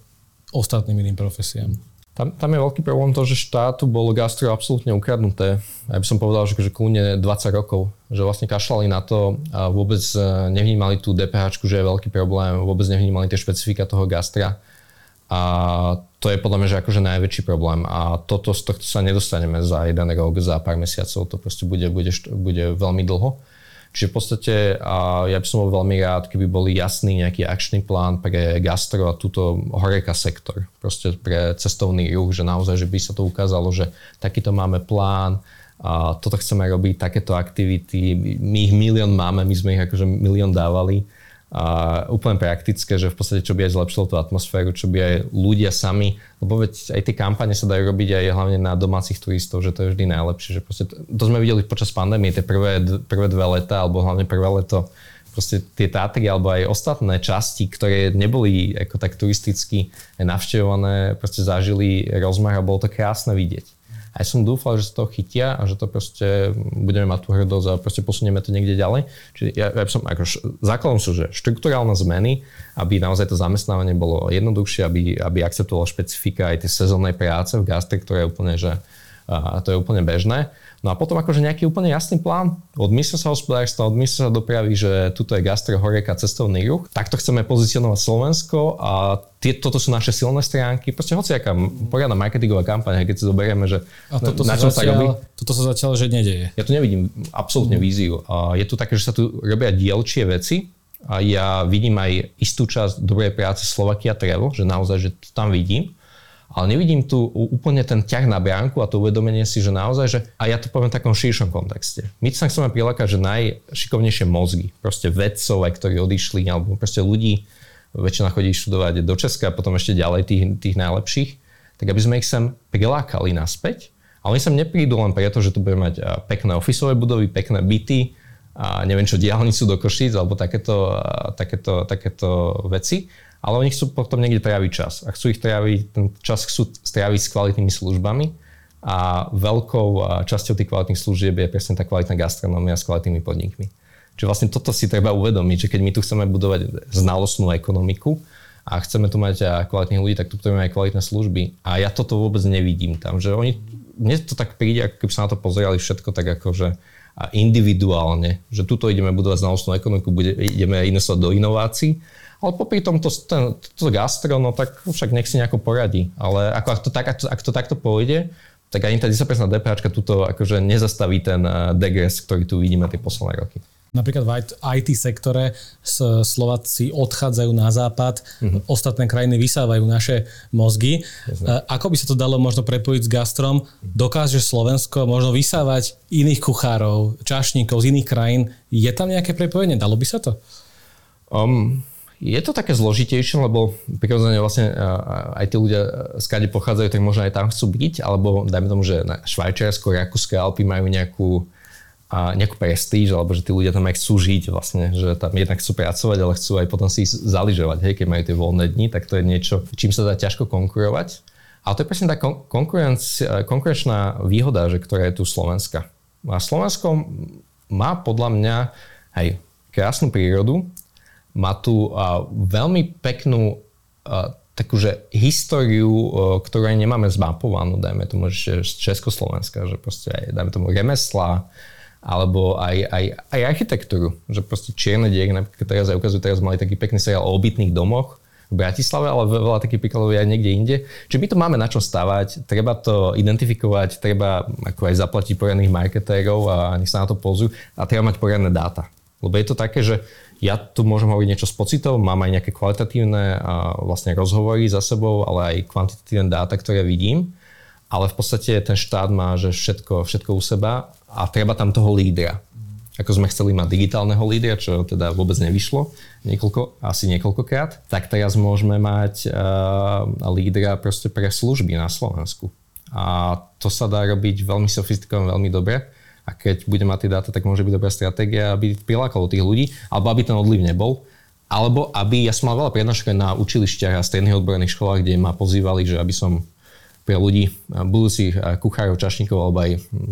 ostatným iným profesiám? Tam je veľký problém to, že štátu bolo gastro absolútne ukradnuté. Ja by som povedal, že kľudne 20 rokov. Že vlastne kašľali na to a vôbec nevnímali tú DPH, že je veľký problém. Vôbec nevnímali tie špecifika toho gastra. A to je podľa mňa, že akože najväčší problém. A toto z tohto sa nedostaneme za jeden rok, za pár mesiacov. To proste bude veľmi dlho. Čiže v podstate ja by som bol veľmi rád, keby bol jasný nejaký akčný plán pre gastro a túto horeca sektor. Proste pre cestovný ruch, že naozaj, že by sa to ukázalo, že takýto máme plán, a toto chceme robiť, takéto aktivity, my ich milión máme, my sme ich akože milión dávali. A úplne praktické, že v podstate čo by aj zlepšilo tú atmosféru, čo by aj ľudia sami, lebo veď aj tie kampane sa dajú robiť aj hlavne na domácich turistov, že to je vždy najlepšie, že proste to sme videli počas pandémie, tie prvé dve leta, alebo hlavne prvé leto, proste tie Tatry, alebo aj ostatné časti, ktoré neboli ako tak turisticky navštevované, proste zažili rozmach a bolo to krásne vidieť. Aj som dúfal, že sa to chytia a že to proste budeme mať tú hrdosť a proste posunieme to niekde ďalej. Čiže ja som ako základom sú, že štrukturálne zmeny, aby naozaj to zamestnávanie bolo jednoduchšie, aby akceptovalo špecifika aj tie sezónnej práce v gastre, ktoré je úplne, že a to je úplne bežné. No a potom akože nejaký úplne jasný plán od ministerstva hospodárstva, od ministerstva dopravy, že tuto je gastro, horeka, cestovný ruch. Takto chceme pozicionovať Slovensko a toto sú naše silné stránky. Proste hociaká poriadna marketingová kampaň, keď si zoberieme, že a na čo sa robí. Toto sa zatiaľ, že nedeje. Ja tu nevidím absolútne víziu. Je tu také, že sa tu robia dielčie veci a ja vidím aj istú časť dobrej práce Slovakia Travel, že naozaj, že to tam vidím. Ale nevidím tu úplne ten ťah na bránku a to uvedomenie si, že naozaj, že a ja to poviem v takom širšom kontexte. My sa chceme prilákať, že najšikovnejšie mozgy, proste vedcov, aj ktorí odišli, alebo proste ľudí, väčšina chodí študovať do Česka a potom ešte ďalej tých najlepších, tak aby sme ich sem prilákali naspäť. Ale oni sem neprídu len preto, že tu budeme mať pekné ofisové budovy, pekné byty a neviem čo, diaľnicu do Košíc alebo takéto veci. Ale oni chcú potom niekde tráviť čas. A chcú ich tráviť, ten čas chcú tráviť s kvalitnými službami a veľkou časťou tých kvalitných služieb je presne tá kvalitná gastronómia s kvalitnými podnikmi. Čiže vlastne toto si treba uvedomiť, že keď my tu chceme budovať znalostnú ekonomiku a chceme tu mať kvalitných ľudí, tak tu potrebujeme aj kvalitné služby. A ja toto vôbec nevidím tam. Že oni, mne to tak príde, ako keby sa na to pozerali všetko tak akože individuálne. Že tuto ideme budovať znalostnú ekonomiku, ideme investovať do inovácií. Ale popri tom to gastro, no tak však nech si nejako poradí. Ale ak to takto pôjde, tak ani tá 10% DPH tuto akože nezastaví ten degres, ktorý tu vidíme tie posledné roky. Napríklad v IT sektore Slováci odchádzajú na západ, ostatné krajiny vysávajú naše mozgy. Ako by sa to dalo možno prepojiť s gastrom? Dokáže Slovensko možno vysávať iných kuchárov, čašníkov z iných krajín? Je tam nejaké prepojenie? Dalo by sa to? Je to také zložitejšie, lebo prirodzene vlastne aj tí ľudia skade pochádzajú, tak možno aj tam chcú byť, alebo dajme tomu, že Švajčiarsko, Rakúske Alpy majú nejakú prestíž, alebo že tí ľudia tam aj chcú žiť vlastne, že tam jednak chcú pracovať, ale chcú aj potom si zaližovať, hej, keď majú tie voľné dni, tak to je niečo, čím sa dá ťažko konkurovať. Ale to je presne tá konkurenčná výhoda, že ktorá je tu Slovenska. A Slovensko má podľa mňa aj krásnu prírodu, má tu veľmi peknú takúže históriu, ktorú aj nemáme zmapovanú, dajme tomu, že z Československa, že proste aj, dajme tomu, remeslá, alebo aj architektúru, že proste čierne diery, napríklad teraz mali taký pekný seriál o obytných domoch v Bratislave, ale veľa takých príkladov je aj niekde inde. Čiže my to máme na čo stavať, treba to identifikovať, treba ako aj zaplatiť poriadnych marketérov a nech sa na to pozrú a treba mať poriadne dáta. Lebo je to také, že ja tu môžem hovoriť niečo s pocitov, mám aj nejaké kvalitatívne vlastne rozhovory za sebou, ale aj kvantitatívne dáta, ktoré vidím. Ale v podstate ten štát má že všetko u seba a treba tam toho lídra. Ako sme chceli mať digitálneho lídra, čo teda vôbec nevyšlo niekoľkokrát, tak teraz môžeme mať lídra proste pre služby na Slovensku. A to sa dá robiť veľmi sofistikované, veľmi dobre. A keď bude mať tie dáta, tak môže byť dobrá stratégia, aby prilákalo tých ľudí, alebo aby ten odliv nebol. Alebo aby, ja som mal veľa prednášok na učilišťach a stredných odborných školách, kde ma pozývali, že aby som pre ľudí, budúcich kuchárov, čašníkov alebo aj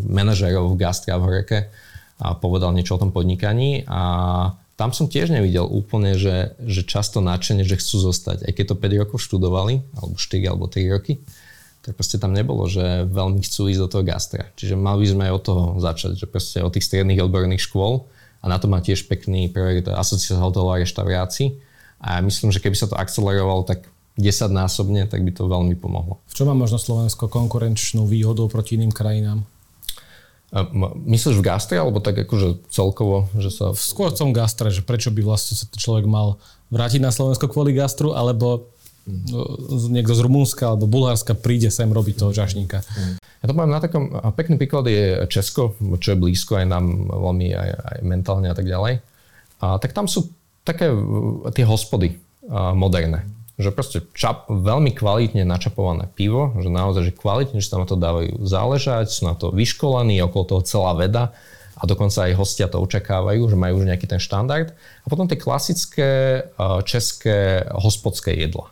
manažérov v gastre a v horeke a povedal niečo o tom podnikaní. A tam som tiež nevidel úplne, že často nadšenie, že chcú zostať. Aj keď to 5 rokov študovali, alebo 4 alebo 3 roky, tak proste tam nebolo, že veľmi chcú ísť do toho gastra. Čiže mali sme aj od toho začať, že proste od tých stredných odborných škôl. A na to má tiež pekný projekt Asociácia hotelov a reštaurácií. A myslím, že keby sa to akcelerovalo tak 10-násobne, tak by to veľmi pomohlo. V čom má možno Slovensko konkurenčnú výhodu proti iným krajinám? Myslíš v gastre, alebo tak akože celkovo? Že sa... Skôr v tom gastre, že prečo by vlastne sa človek mal vrátiť na Slovensko kvôli gastru, alebo niekto z Rumunska alebo Bulharska príde sem robiť toho žašníka. Ja to mám na takom, pekný príklad je Česko, čo je blízko aj nám veľmi aj mentálne a tak ďalej. A tak tam sú také tie hospody moderné, že proste veľmi kvalitne načapované pivo, že naozaj, že kvalitne, že tam to dávajú záležať, sú na to vyškolení, okolo toho celá veda a dokonca aj hostia to očakávajú, že majú už nejaký ten štandard. A potom tie klasické české hospodské jedla.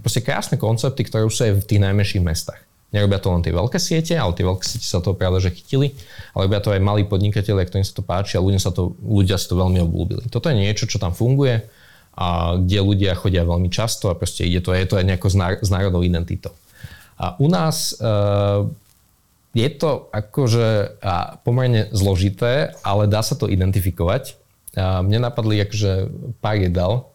Proste krásne koncepty, ktoré už sú aj v tých najmenších mestách. Nerobia to len tie veľké siete, ale tie veľké siete sa toho práve že chytili, ale robia to aj malí podnikatelia, ktorým sa to páči a ľudia si to veľmi obľúbili. Toto je niečo, čo tam funguje a kde ľudia chodia veľmi často a proste ide to, je to aj nejako s národnou identitou. A u nás je to akože pomerne zložité, ale dá sa to identifikovať. A mne napadli akože pár jedál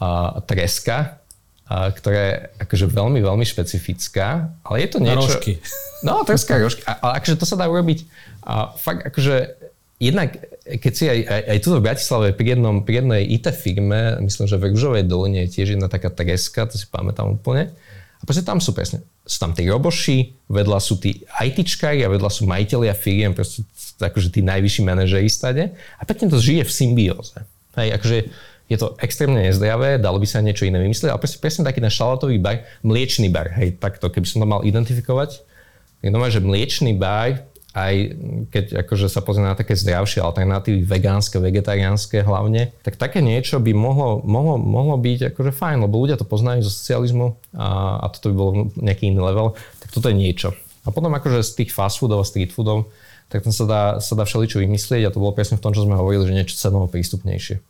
a treska, ktorá je akože veľmi, veľmi špecifická, ale je to niečo... Rožky. No, troška rožky. Ale akože to sa dá urobiť. A fakt akože jednak, keď si aj tu v Bratislave pri jednej IT firme, myslím, že v Ružovej doline je tiež jedna taká treska, to si pamätám úplne. A proste tam sú presne. Sú tam tí roboši, vedľa sú tí ITčkári a vedľa sú majitelia firiem, proste akože tí najvyšší manažeri stade. A pekne to žije v symbióze. Hej, akože... Je to extrémne nezdravé, dalo by sa niečo iné vymyslieť, ale presne taký ten šalátový bar, mliečný bar, hej, takto, keby som to mal identifikovať. Jednoducho, že mliečný bar, aj keď akože sa pozrie na také zdravšie alternatívy, vegánske, vegetariánske hlavne, tak také niečo by mohlo byť akože fajn, lebo ľudia to poznajú zo socializmu a toto by bolo nejaký iný level, tak toto je niečo. A potom akože z tých fast foodov a street foodov, tak tam sa dá všeličo vymyslieť a to bolo presne v tom, čo sme hovorili, že niečo cenovo prístupnejšie.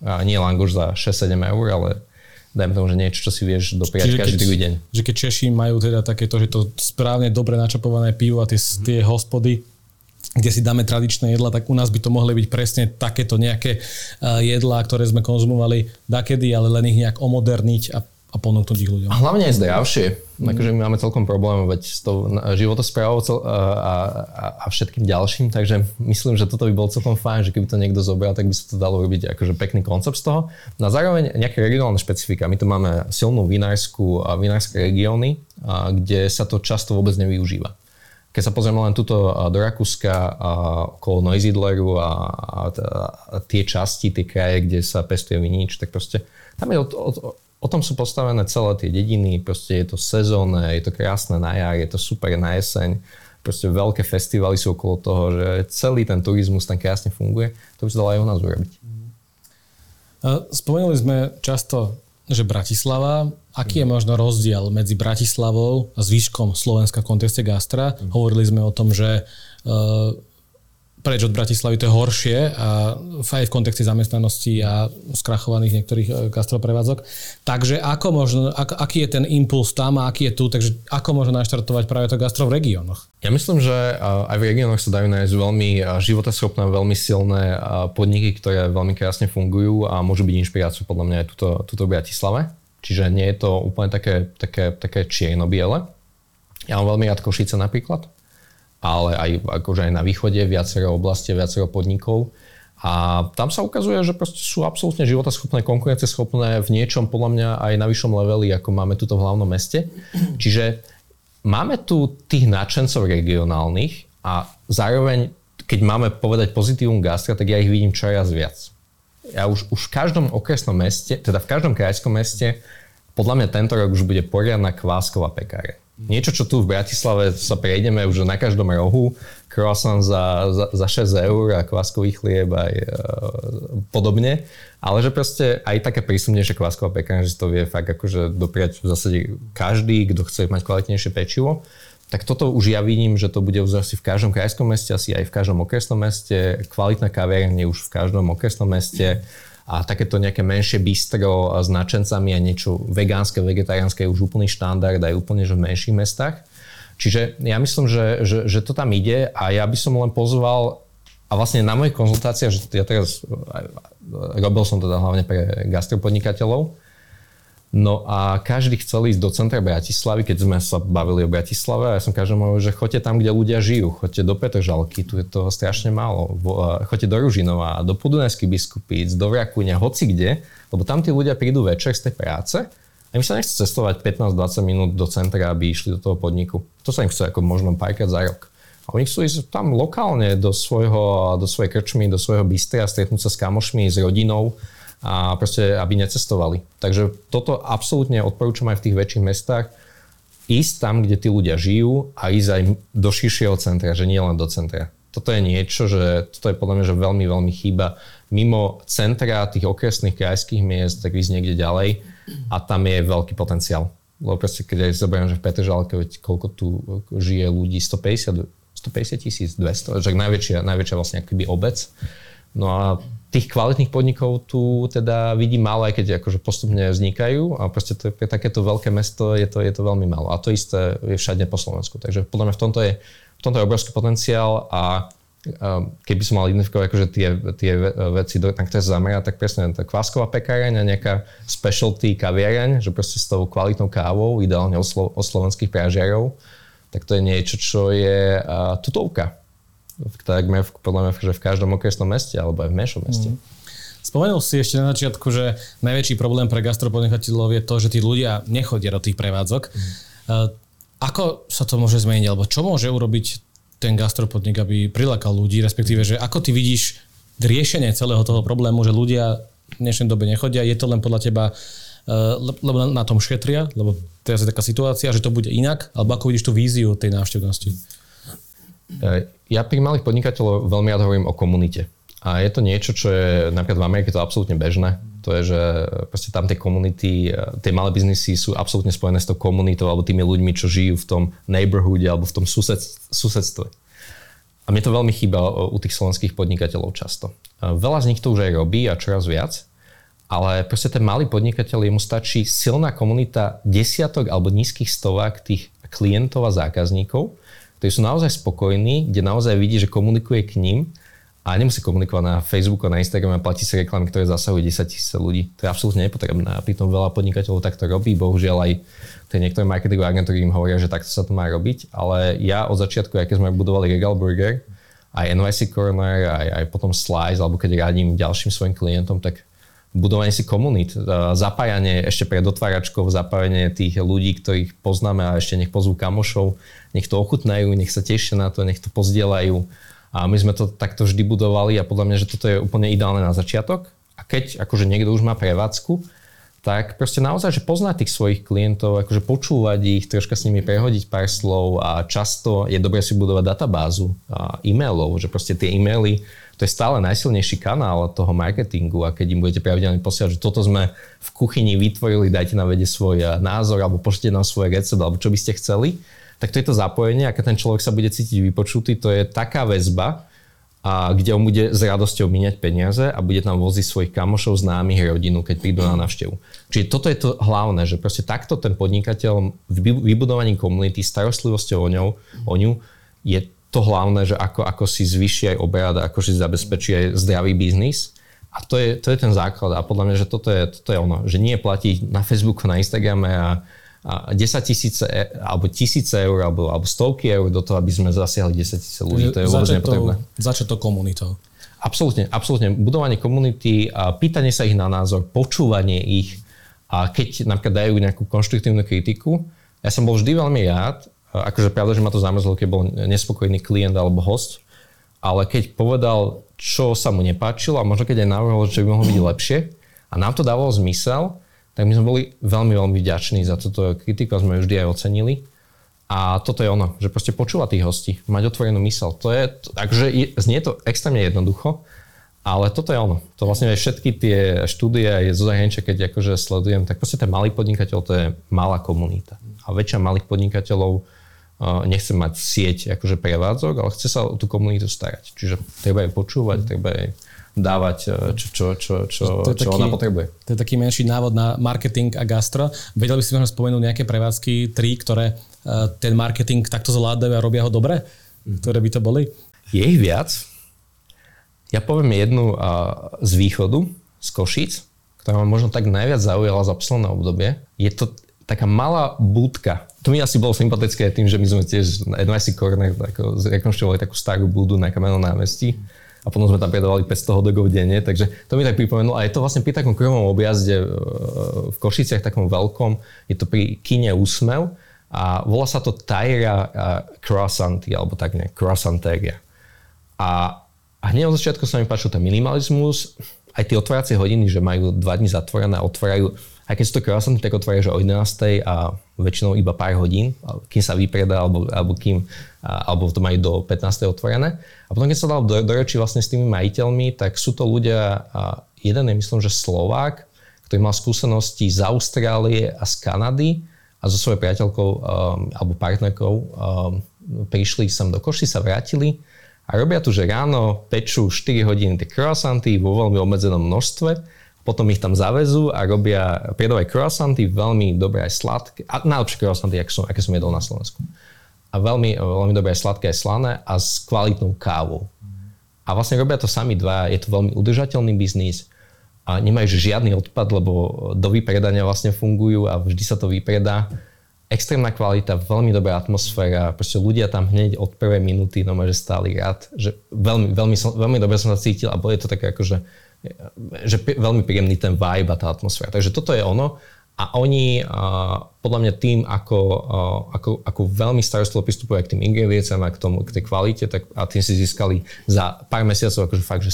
A nie len už za 6-7 eur, ale dajme tomu, že niečo, čo si vieš dopriať každý deň. Čiže keď Češi majú teda takéto, že to správne, dobre načapované pivo a tie hospody, kde si dáme tradičné jedla, tak u nás by to mohli byť presne takéto nejaké jedlá, ktoré sme konzumovali dakedy, ale len ich nejak omoderniť a ponúknuť ich ľuďom. A hlavne aj zdravšie. Takže my máme celkom problém s tou životosprávou a všetkým ďalším, takže myslím, že toto by bolo celkom fajn, že keby to niekto zobral, tak by sa to dalo robiť akože pekný koncept z toho. No a zároveň nejaké regionálne špecifika. My tu máme silnú vinárskú a vinárske regióny, kde sa to často vôbec nevyužíva. Keď sa pozrieme len tuto do Rakúska okolo Neusiedleru a tie časti, tie kraje, kde sa pestuje vinič, tak proste tam je o tom sú postavené celé tie dediny, proste je to sezónne, je to krásne na jar, je to super na jeseň, proste veľké festivaly sú okolo toho, že celý ten turizmus tam krásne funguje, to by sa dalo aj u nás urobiť. Spomenuli sme často, že Bratislava, aký je možno rozdiel medzi Bratislavou a zvýškom Slovenska v kontexte gastra? Hovorili sme o tom, že preč od Bratislavy to je horšie a aj v kontexte zamestnanosti a skrachovaných niektorých gastroprevádzok. Takže aký je ten impuls tam a aký je tu, takže ako možno naštartovať práve to gastro v regiónoch? Ja myslím, že aj v regiónoch sa dajú nájsť veľmi životaschopné, veľmi silné podniky, ktoré veľmi krásne fungujú a môžu byť inšpiráciou podľa mňa aj tuto v Bratislave. Čiže nie je to úplne také čierno-biele. Ja mám veľmi rád Košice napríklad, ale aj, akože aj na východe viacero oblasti, viacero podnikov. A tam sa ukazuje, že proste sú absolútne životaschopné, konkurenceschopné v niečom podľa mňa aj na vyššom leveli, ako máme tu v hlavnom meste. Čiže máme tu tých nadšencov regionálnych a zároveň, keď máme povedať pozitívum gastra, tak ja ich vidím čoraz viac. Ja už v každom okresnom meste, teda v každom krajskom meste, podľa mňa tento rok už bude poriadna kvásková pekáreň. niečo, čo tu v Bratislave sa prejdeme už na každom rohu, croissant za 6 eur a kváskový chlieb aj podobne, ale že proste aj také prísumnejšie kvásková pekárne, že to vie fakt akože dopriať v zásade každý, kto chce mať kvalitnejšie pečivo. Tak toto už ja vidím, že to bude vzrasti v každom krajskom meste, asi aj v každom okresnom meste, kvalitná kaviareň už v každom okresnom meste a takéto nejaké menšie bistro s nadšencami a niečo vegánske, vegetariánske je už úplný štandard aj úplne že v menších mestách. Čiže ja myslím, že to tam ide a ja by som len pozval a vlastne na mojich konzultáciách, že ja teraz robil som teda hlavne pre gastropodnikateľov. No a každý chcel ísť do centra Bratislavy, keď sme sa bavili o Bratislave a ja som každému hovoril, že choďte tam, kde ľudia žijú, choďte do Petržalky, tu je toho strašne málo, choďte do Ružinova, do Podunajských Biskupíc, do Vrakúňa, hoci kde, lebo tam tí ľudia prídu večer z tej práce a im sa nechce cestovať 15-20 minút do centra, aby išli do toho podniku. To sa im chce ako možno párkrát za rok. A oni chcú ísť tam lokálne do svojej krčmy, do svojho bystra, stretnúť sa s kamošmi, s rodinou, a proste, aby necestovali. Takže toto absolútne odporúčam aj v tých väčších mestách, ísť tam, kde tí ľudia žijú a ísť aj do širšieho centra, že nie len do centra. Toto je niečo, že toto je podľa mňa, že veľmi, veľmi chýba. Mimo centra tých okresných krajských miest, tak ísť niekde ďalej a tam je veľký potenciál. Lebo proste, keď aj zoberiem, že v Petržalke, koľko tu žije ľudí, 150 tisíc, 200, že najväčšia vlastne akoby obec. No a tých kvalitných podnikov tu teda vidím málo, aj keď akože postupne vznikajú a proste to je, takéto veľké mesto je to veľmi málo. A to isté je všade po Slovensku. Takže podľa mňa v tomto je obrovský potenciál a keby som mal identifikovať akože tie veci, na ktoré sa zamerá, tak presne tá kvásková pekáreň a nejaká specialty kaviareň, že proste s tou kvalitnou kávou, ideálne od slovenských pražiarov, tak to je niečo, čo je tutovka. Podľa mňa, že v každom okresnom meste alebo aj v menšom meste. Spomenul si ešte na začiatku, že najväčší problém pre gastropodnikateľov je to, že tí ľudia nechodia do tých prevádzok. Ako sa to môže zmeniť? Alebo čo môže urobiť ten gastropodnik, aby prilákal ľudí? Respektíve, že ako ty vidíš riešenie celého toho problému, že ľudia v dnešnej dobe nechodia? Je to len podľa teba, lebo na tom šetria? Lebo teraz je taká situácia, že to bude inak? Alebo ako vidíš tú víziu tej návštevnosti? Ja pri malých podnikateľov veľmi rád hovorím o komunite. A je to niečo, čo je napríklad v Amerike to absolútne bežné. To je, že proste tam tie komunity, tie malé biznisy sú absolútne spojené s tou komunitou alebo tými ľuďmi, čo žijú v tom neighborhoode alebo v tom susedstve. A mne to veľmi chýba u tých slovenských podnikateľov často. Veľa z nich to už aj robí a čoraz viac, ale proste ten malý podnikateľ, jemu stačí silná komunita desiatok alebo nízkych stovák tých klientov a zákazníkov, ktorí sú naozaj spokojní, kde naozaj vidí, že komunikuje k ním a nemusí komunikovať na Facebooku, na Instagrame a platí si reklamy, ktoré zasahujú 10 000 ľudí. To je absolútne nepotrebné a pritom veľa podnikateľov takto robí. Bohužiaľ aj tie niektoré marketingové agentúry im hovoria, že takto sa to má robiť, ale ja od začiatku, aj keď sme budovali Regal Burger, aj NYC Corner, aj potom Slice, alebo keď radím ďalším svojim klientom, tak budovanie si komunít, zapájanie ešte pred otváračkou, zapájanie tých ľudí, ktorých poznáme a ešte nech pozvú kamošov, nech to ochutnajú, nech sa tešia na to, nech to pozdieľajú. A my sme to takto vždy budovali a podľa mňa, že toto je úplne ideálne na začiatok. A keď akože niekto už má prevádzku, tak proste naozaj, že pozná tých svojich klientov, akože počúvať ich, troška s nimi prehodiť pár slov a často je dobre si budovať databázu e-mailov, že proste tie e-maily, to je stále najsilnejší kanál toho marketingu a keď im budete pravidelne posielať, že toto sme v kuchyni vytvorili, dajte nám vedieť svoj názor alebo pošlite nám svoj recept alebo čo by ste chceli, tak to je to zapojenie a keď ten človek sa bude cítiť vypočutý, to je taká väzba, a kde on bude s radosťou míňať peniaze a bude tam voziť svojich kamošov, známych, rodinu, keď prídu na návštevu. Čiže toto je to hlavné, že proste takto ten podnikateľ v vybudovaní komunity, starostlivosťou o ňu je to hlavné, že ako si zvýši aj obrat, ako si zabezpečí aj zdravý biznis. A to je ten základ. A podľa mňa, že toto je ono. Že nie platiť na Facebooku, na Instagrame a 10 000 alebo 1000 eur alebo stovky eur do toho, aby sme zasiahli 10 000 ľudí. To je vôbec nepotrebné. Začať to komunitou. Absolútne. Budovanie komunity, pýtanie sa ich na názor, počúvanie ich a keď napríklad dajú nejakú konštruktívnu kritiku. Ja som bol vždy veľmi rád, akože pravda, že ma to zamrzlo, keď bol nespokojný klient alebo host, ale keď povedal, čo sa mu nepáčilo a možno keď aj navrhol, že by mohlo byť lepšie a nám to dávalo zmysel, tak my sme boli veľmi, veľmi vďační za túto kritiku a sme ju vždy aj ocenili. A toto je ono, že proste počúva tých hostí, mať otvorenú myseľ. To je, takže znie to extrémne jednoducho, ale toto je ono. To vlastne všetky tie štúdie aj zo zahraničia, keď akože sledujem, tak proste ten malý podnikateľ, to je malá komunita. A väčšina malých podnikateľov nechce mať sieť akože prevádzok, ale chce sa o tú komunitu starať. Čiže treba jej počúvať, treba jej dávať, čo ona potrebuje. To je taký menší návod na marketing a gastro. Vedel by si možno spomenúť nejaké prevádzky, tri, ktoré ten marketing takto zvládajú a robia ho dobre? Ktoré by to boli? Je ich viac. Ja poviem jednu z východu, z Košíc, ktorá ma možno tak najviac zaujala za posledné obdobie. Je to taká malá búdka. To mi asi bolo sympatické tým, že my sme tiež na NYC Corner rekonštruovali takú starú búdu na Kamennom námestí. A potom sme tam predávali 500 hotdogov denne, takže to mi tak pripomenulo. A je to vlastne pri takom kruhovom objazde v Košiciach, takom veľkom, je to pri kine Úsmev a volá sa to Tajra Croissanty, alebo tak nejak, Croissantéria. A hneď od začiatku sa mi páčil ten minimalizmus, aj tie otváracie hodiny, že majú 2 dní zatvorené a otvárajú, aj keď sú to croissanty, tak otvárajú že o 11:00 a väčšinou iba pár hodín, kým sa vypredá, alebo to majú do 15:00 otvorené. A potom, keď sa dal do reči vlastne s tými majiteľmi, tak sú to ľudia, jeden je myslím, že Slovák, ktorý mal skúsenosti z Austrálie a z Kanady a so svojou priateľkou alebo partnerkou prišli sem do Košíc, sa vrátili a robia tu, že ráno pečú 4 hodiny tie croissanty vo veľmi obmedzenom množstve. Potom ich tam zavezú a robia predávajú croissanty, veľmi dobré aj sladké, a najlepšie croissanty, aké som jedol na Slovensku. A veľmi, veľmi dobré aj sladké, aj slané a s kvalitnou kávou. A vlastne robia to sami dva, je to veľmi udržateľný biznis a nemajú žiadny odpad, lebo do vypredania vlastne fungujú a vždy sa to vypredá. Extrémna kvalita, veľmi dobrá atmosféra, proste ľudia tam hneď od prvej minúty že stáli rád, že veľmi dobre som sa cítil a bolo to také akože že veľmi príjemný ten vibe a tá atmosféra. Takže toto je ono. A oni podľa mňa tým, ako veľmi starostlivo pristupujú k tým ingredienciám a k tej kvalite, tak a tým si získali za pár mesiacov akože fakt, že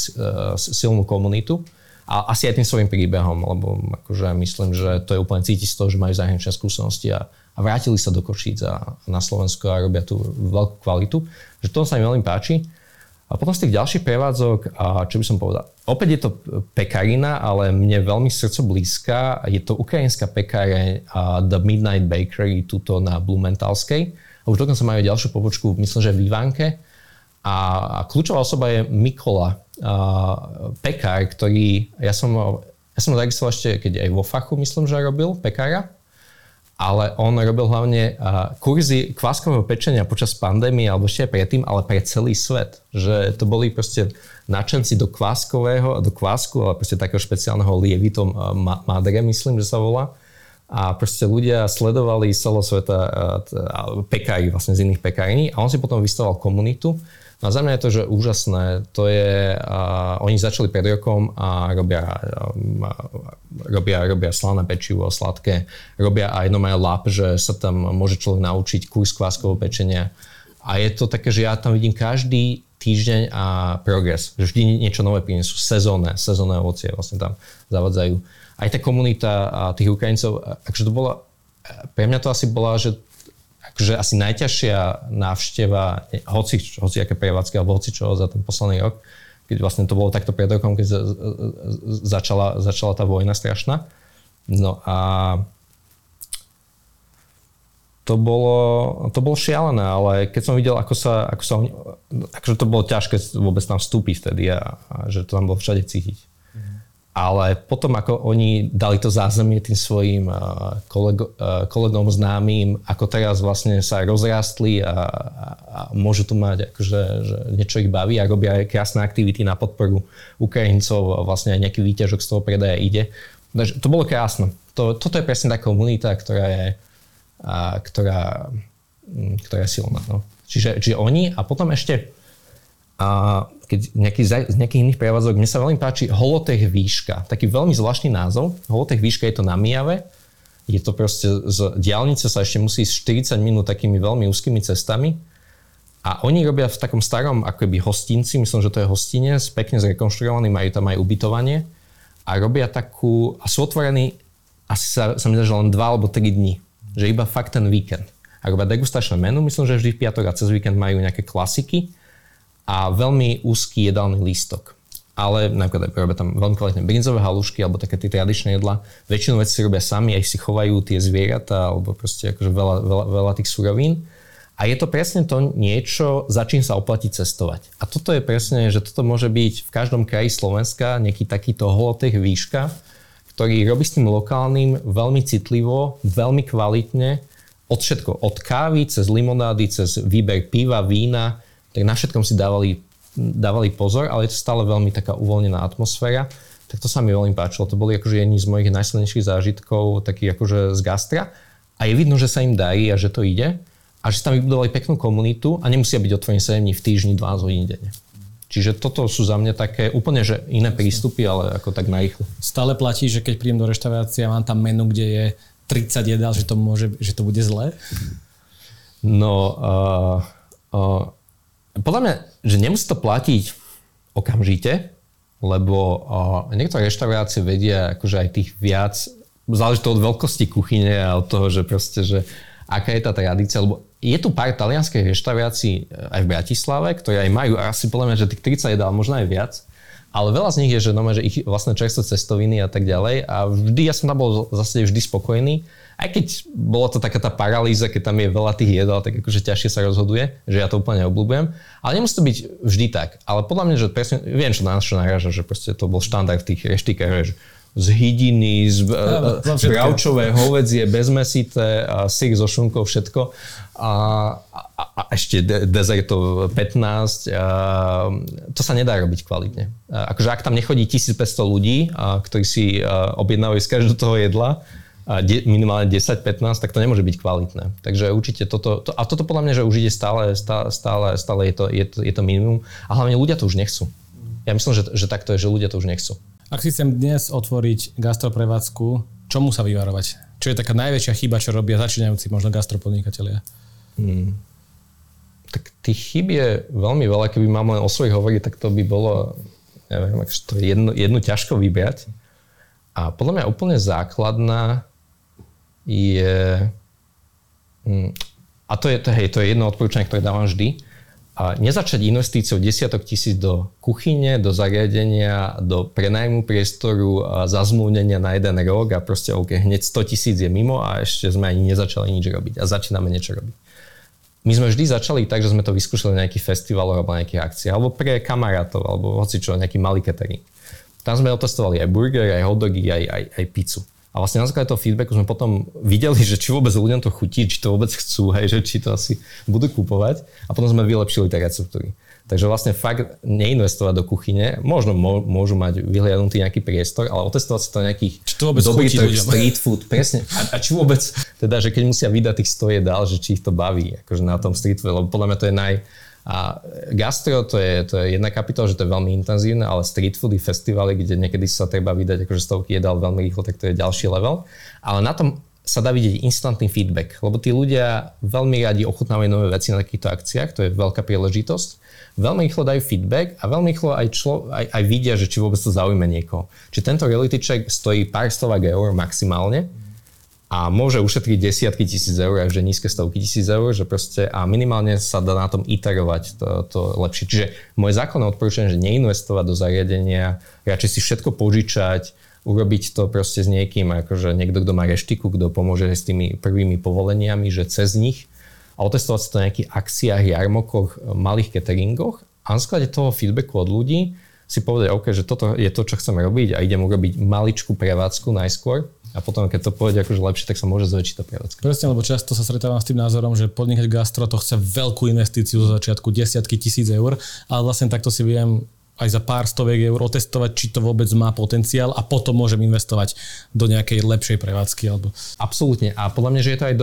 silnú komunitu. A asi aj tým svojím príbehom, lebo akože myslím, že to je úplne cítiť z toho, že majú zahraničné skúsenosti a vrátili sa do Košíc a na Slovensko a robia tú veľkú kvalitu. Že to sa mi veľmi páči. A potom z tých ďalších prevádzok, čo by som povedal, opäť je to pekarina, ale mne veľmi srdco blízka. Je to ukrajinská pekáreň The Midnight Bakery, tuto na Blumentalskej. A už dokonca majú ďalšiu pobočku, myslím, že v Ivánke. A kľúčová osoba je Mikola, pekár, ktorý, ja som ho zaregistroval ešte, keď aj vo fachu myslím, že robil pekára. Ale on robil hlavne kurzy kváskového pečenia počas pandémie alebo ešte aj predtým, ale pre celý svet. Že to boli proste nadšenci do kváskového, do kvásku, ale proste takého špeciálneho lievitom madre, myslím, že sa volá. A proste ľudia sledovali z celého sveta pekári vlastne z iných pekární a on si potom vystavoval komunitu. No a za mňa je to, že úžasné. To je, oni začali pred rokom a robia slané pečivo, sladké. Robia aj normálne lab, že sa tam môže človek naučiť kurz kváskového pečenia. A je to také, že ja tam vidím každý týždeň a progres. Že vždy niečo nové prinesú. Sezónne ovocie vlastne tam zavadzajú. Aj tá komunita tých Ukrajincov, akože to bola, pre mňa to asi bola, že takže asi najťažšia návšteva hoci aké prevádzky alebo hoci čo za ten posledný rok, keď vlastne to bolo takto pred rokom, keď začala tá vojna strašná. No a to bolo šialené, ale keď som videl, ako sa akože to bolo ťažké vôbec tam vstúpiť vtedy a že to tam bolo všade cítiť. Ale potom, ako oni dali to zázemie tým svojim kolegom známym, ako teraz vlastne sa rozrastli a môžu tu mať, akože, že niečo ich baví a robia aj krásne aktivity na podporu Ukrajincov, vlastne aj nejaký výťažok z toho predaja ide. Takže to bolo krásne. Toto je presne tá komunita, ktorá je silná. No. Čiže oni a potom ešte keď z nejakých iných prevádzok, mne sa veľmi páči Hollotech Výška. Taký veľmi zvláštny názov. Hollotech Výška je to na Mijave. Je to proste, z diaľnice sa ešte musí ísť 40 minút takými veľmi úzkými cestami. A oni robia v takom starom akoby hostinci, myslím, že to je hostinec, pekne zrekonštruovaný, majú tam aj ubytovanie. A robia takú, a sú otvorení, asi sa mi zdá, že len 2 alebo 3 dní. Že iba fakt ten víkend. A akoby degustačné menu. Myslím, že vždy v piatok a cez víkend majú nejaké klasiky a veľmi úzky jedálny lístok. Ale napríklad robia tam veľmi kvalitné brinzové halušky alebo také tie tradičné jedlá. Väčšinu vecí si robia sami, aj si chovajú tie zvieratá alebo proste akože veľa tých surovín. A je to presne to niečo, za čím sa oplatí cestovať. A toto je presne, že toto môže byť v každom kraji Slovenska nejaký takýto Hollotech Výška, ktorý robí s tým lokálnym veľmi citlivo, veľmi kvalitne, od všetko, od kávy, cez limonády, cez výber piva, vína, tak na všetkom si dávali pozor, ale je to stále veľmi taká uvoľnená atmosféra. Tak to sa mi veľmi páčilo. To boli akože jedni z mojich najsilnejších zážitkov, taký akože z gastra. A je vidno, že sa im darí a že to ide. A že tam vybudovali peknú komunitu a nemusia byť otvorení 7 dní v týždni, 12 hodín denne. Čiže toto sú za mňa také úplne že iné prístupy, ale ako tak narýchlo. Stále platí, že keď príjem do reštaurácie a mám tam menu, kde je 30 jedál, že to bude zlé? No... podľa mňa, že nemusí to platiť okamžite, lebo niektoré reštaurácie vedia akože aj tých viac, záleží to od veľkosti kuchyne a od toho, že proste, že aká je tá tradícia, lebo je tu pár talianských reštaurácií aj v Bratislave, ktoré aj majú asi podľa mňa, že tých 30 jedál, možno aj viac, ale veľa z nich je, že, no, že ich vlastne čerstvé cestoviny a tak ďalej a vždy, ja som tam bol zase vždy spokojný. Aj keď bola to taká tá paralýza, keď tam je veľa tých jedál, tak akože ťažšie sa rozhoduje, že ja to úplne obľúbujem. Ale nemusí to byť vždy tak. Ale podľa mňa, že presne, viem, čo na čo naráža, že proste to bol štandard tých reštíkach, z hydiny, z bravčové hovädzie, bezmesité, syr so šunkou, všetko. A ešte dezertov 15. To sa nedá robiť kvalitne. Akože ak tam nechodí 1500 ľudí, ktorí si objednávajú z každého toho jedla, a minimálne 10-15, tak to nemôže byť kvalitné. Takže určite toto... A toto podľa mňa, že už ide stále je to minimum. A hlavne ľudia to už nechcú. Ja myslím, že takto je, že ľudia to už nechcú. Ak si chcem dnes otvoriť gastroprevádzku, čomu sa vyvarovať? Čo je taká najväčšia chyba, čo robia začínajúci možno gastropodnikatelia? Tak tých chýb je veľmi veľa. Keby mám len o svojich hovoriť, tak to by bolo... Neviem, akože to je jednu ťažko vybrať. A podľa mňa úplne základná je, a to je jedno odporúčanie, ktoré dávam vždy, a nezačať investíciou desiatok tisíc do kuchyne, do zariadenia, do prenajmu priestoru, zazmluvnenia na jeden rok a proste OK, hneď 100 000 je mimo a ešte sme ani nezačali nič robiť a začíname niečo robiť. My sme vždy začali tak, že sme to vyskúšali na nejakých festivaloch alebo na nejakých akciách, alebo pre kamarátov, alebo hocičo, nejaký malý catering. Tam sme otestovali aj burger, aj hotdogy, aj pizzu. A vlastne na základe toho feedbacku sme potom videli, že či vôbec ľuďom to chutí, či to vôbec chcú, hej, že či to asi budú kupovať. A potom sme vylepšili tie receptúry. Takže vlastne fakt neinvestovať do kuchyne. Možno môžu mať vyhliadnutý nejaký priestor, ale otestovať si to nejakých dobrých street food. Presne. A či vôbec, teda, že keď musia vydať tých 100 jedál, že či ich to baví akože na tom street food. Lebo podľa mňa to je A gastro to je jedna kapitola, že to je veľmi intenzívne, ale street foody, festivaly, kde niekedy sa treba vydať akože stovky jedál veľmi rýchlo, tak to je ďalší level. Ale na tom sa dá vidieť instantný feedback, lebo tí ľudia veľmi radi ochutnávajú nové veci na takýchto akciách, to je veľká príležitosť. Veľmi rýchlo dajú feedback a veľmi rýchlo aj vidia, že či vôbec to zaujme niekoho. Čiže tento reality check stojí pár stovák eur maximálne a môže ušetriť desiatky tisíc eur, až nízke stovky tisíc eur, že proste a minimálne sa dá na tom iterovať to lepšie. Čiže moje zákonné odporúčanie, že neinvestovať do zariadenia, radšej si všetko požičať, urobiť to proste s niekým, akože niekto, kto má reštiku, kto pomôže s tými prvými povoleniami, že cez nich a otestovať sa to na nejakých akciách, jarmokoch, malých cateringoch a na základe toho feedbacku od ľudí si povedať, OK, že toto je to, čo chcem robiť a idem urobiť maličkú prevádzku najskôr. A potom, keď to pôjde akože lepšie, tak sa môže zväčšiť tá prevádzka. Presne, lebo často sa stretávam s tým názorom, že podnikať gastro to chce veľkú investíciu zo začiatku, desiatky tisíc eur, ale vlastne takto si viem aj za pár stoviek eur otestovať, či to vôbec má potenciál a potom môžem investovať do nejakej lepšej prevádzky. Alebo... Absolútne. A podľa mňa, že je to aj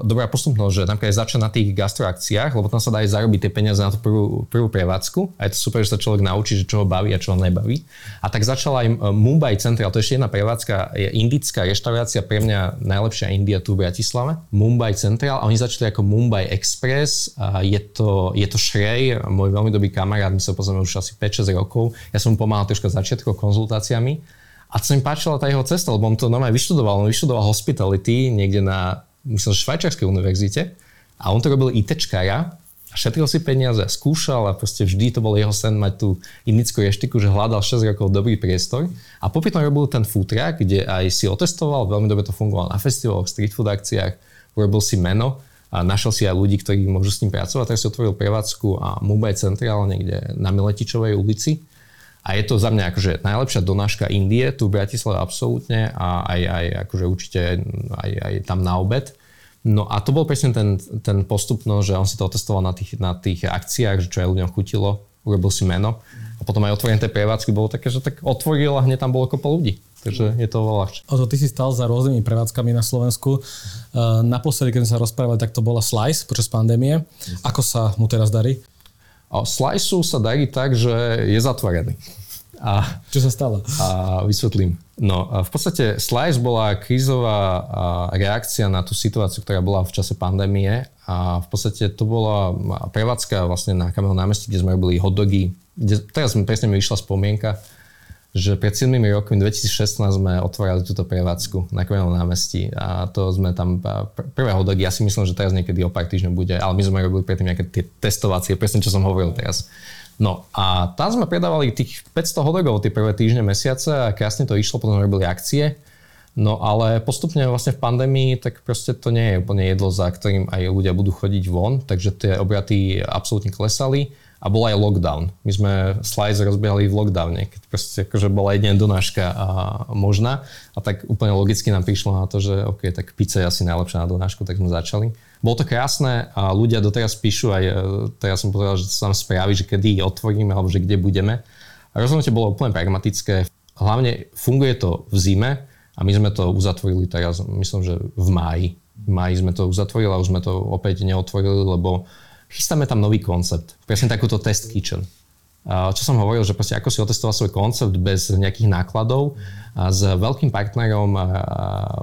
dobrá postupnosť, že napríklad začať na tých gastroakciách, lebo tam sa dá aj zarobiť tie peniaze na tú prvú prevádzku. A je to super, že sa človek naučí, že čo ho baví a čo ho nebaví. A tak začala aj Mumbai Central, to je ešte jedna prevádzka, je indická reštaurácia, pre mňa najlepšia India tu v Bratislave. Mumbai Central a oni začali ako Mumbai Express. A je to Shrey, môj veľmi dobrý kamarát, my sa poznáme už asi 5-6 rokov. Ja som mu pomáhal troška začiatko konzultáciami a to sa mi páčila tá jeho cesta, lebo on to normálne vyštudoval hospitality niekde na myslím, že švajčiarskej univerzite a on to robil ITčkára a šetril si peniaze, skúšal a proste vždy to bol jeho sen mať tú indickú reštiku, že hľadal 6 rokov dobrý priestor a popri tom robil ten food truck, kde aj si otestoval, veľmi dobre to fungoval na festivaloch, street food akciách, urobil si meno a našiel si aj ľudí, ktorí môžu s ním pracovať. Teraz si otvoril prevádzku a Mumbai Central niekde na Miletičovej ulici. A je to za mňa akože najlepšia donáška Indie, tu v Bratislave absolútne a aj akože určite aj tam na obed. No a to bol presne ten postup, no, že on si to otestoval na tých akciách, že čo aj ľuďom chutilo, urobil si meno. A potom aj otvorené tie prevádzky bolo také, že tak otvoril a hneď tam bolo kopa ľudí. Takže je to veľa ľahšie. Oto, ty si stal za rôznymi prevádzkami na Slovensku. Naposledy, keď sme sa rozprávali, tak to bola Slice počas pandémie. Ako sa mu teraz darí? A Slice sa darí tak, že je zatvorený. A, čo sa stalo? A vysvetlím. No, a v podstate Slice bola krízová reakcia na tú situáciu, ktorá bola v čase pandémie. A v podstate to bola prevádzka vlastne na Kameľovom námestí, kde sme robili hotdogy. Teraz presne mi vyšla spomienka, že pred 7 rokmi 2016 sme otvárali túto prevádzku na Kameľovom námestí a to sme tam prvé hotdogy, ja si myslím, že teraz niekedy o pár týždňov bude, ale my sme robili predtým nejaké tie testovacie, presne čo som hovoril teraz. No a tam sme predávali tých 500 hotdogov tie prvé týždne, mesiace a krásne to išlo, potom robili akcie. No ale postupne vlastne v pandémii tak proste to nie je úplne jedlo, za ktorým aj ľudia budú chodiť von, takže tie obraty absolútne klesali. A bol aj lockdown. My sme Slice rozbiehali v lockdowne, keď proste akože bola jedine donáška a možná. A tak úplne logicky nám prišlo na to, že OK, tak pizza je asi najlepšia na donášku, tak sme začali. Bolo to krásne a ľudia doteraz píšu aj, teraz som povedal, že sa nám správi, že kedy otvoríme alebo že kde budeme. A rozhodnutie bolo úplne pragmatické. Hlavne funguje to v zime a my sme to uzatvorili teraz, myslím, že v máji. V máji sme to uzatvorili a už sme to opäť neotvorili, lebo chystáme tam nový koncept, presne takúto test kitchen. Čo som hovoril, že proste ako si otestoval svoj koncept bez nejakých nákladov a s veľkým partnerom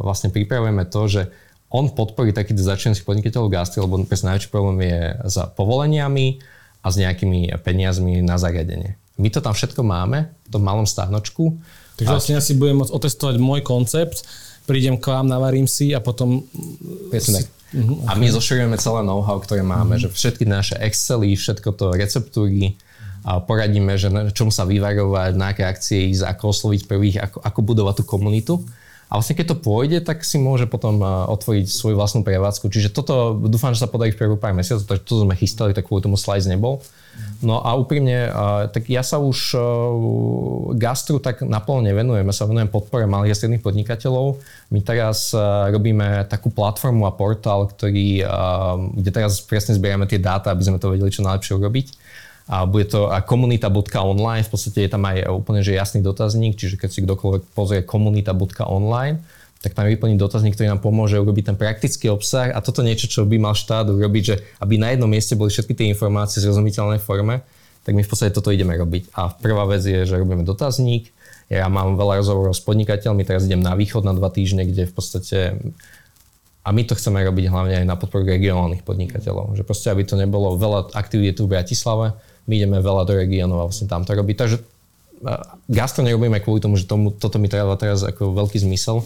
vlastne pripravujeme to, že on podporí takýto začínajúcich podnikateľov gastri, lebo presne najväčší problém je s povoleniami a s nejakými peniazmi na zariadenie. My to tam všetko máme v tom malom stáhnočku. Takže vlastne ja si budem môcť otestovať môj koncept, prídem k vám, navarím si a potom... A my zoširujeme celé know-how, ktoré máme, že všetky naše Excely, všetko to receptúry a poradíme, že čomu sa vyvarovať, na aké akcie ísť, ako osloviť prvých, ako budovať tú komunitu. A vlastne keď to pôjde, tak si môže potom otvoriť svoju vlastnú prevádzku. Čiže toto dúfam, že sa podarí v prvých pár mesiacov, takže toto sme chystali, tak kvôli tomu Slice nebol. No a úprimne, tak ja sa už gastru tak naplno nevenujem. Ja sa venujem podpore malých a stredných podnikateľov. My teraz robíme takú platformu a portál, kde teraz presne zbierame tie dáta, aby sme to vedeli čo najlepšie urobiť. A bude to komunita.online, v podstate je tam aj úplne že jasný dotazník, čiže keď si kdokoľvek pozrie komunita.online, tak tam vyplní dotazník, ktorý nám pomôže urobiť ten praktický obsah a toto niečo, čo by mal štát urobiť, že aby na jednom mieste boli všetky tie informácie v zrozumiteľnej forme, tak my v podstate toto ideme robiť. A prvá vec je, že robíme dotazník, ja mám veľa rozhovorov s podnikateľmi, teraz idem na východ na 2 týždne, kde v podstate... A my to chceme robiť hlavne aj na podporu regionálnych podnikateľov. Že proste, aby to nebolo veľa aktivít tu v Bratislave, my ideme veľa do regiónov a vlastne tam to robiť. Takže gastro nerobíme kvôli tomu, že toto mi trvá teraz ako veľký zmysel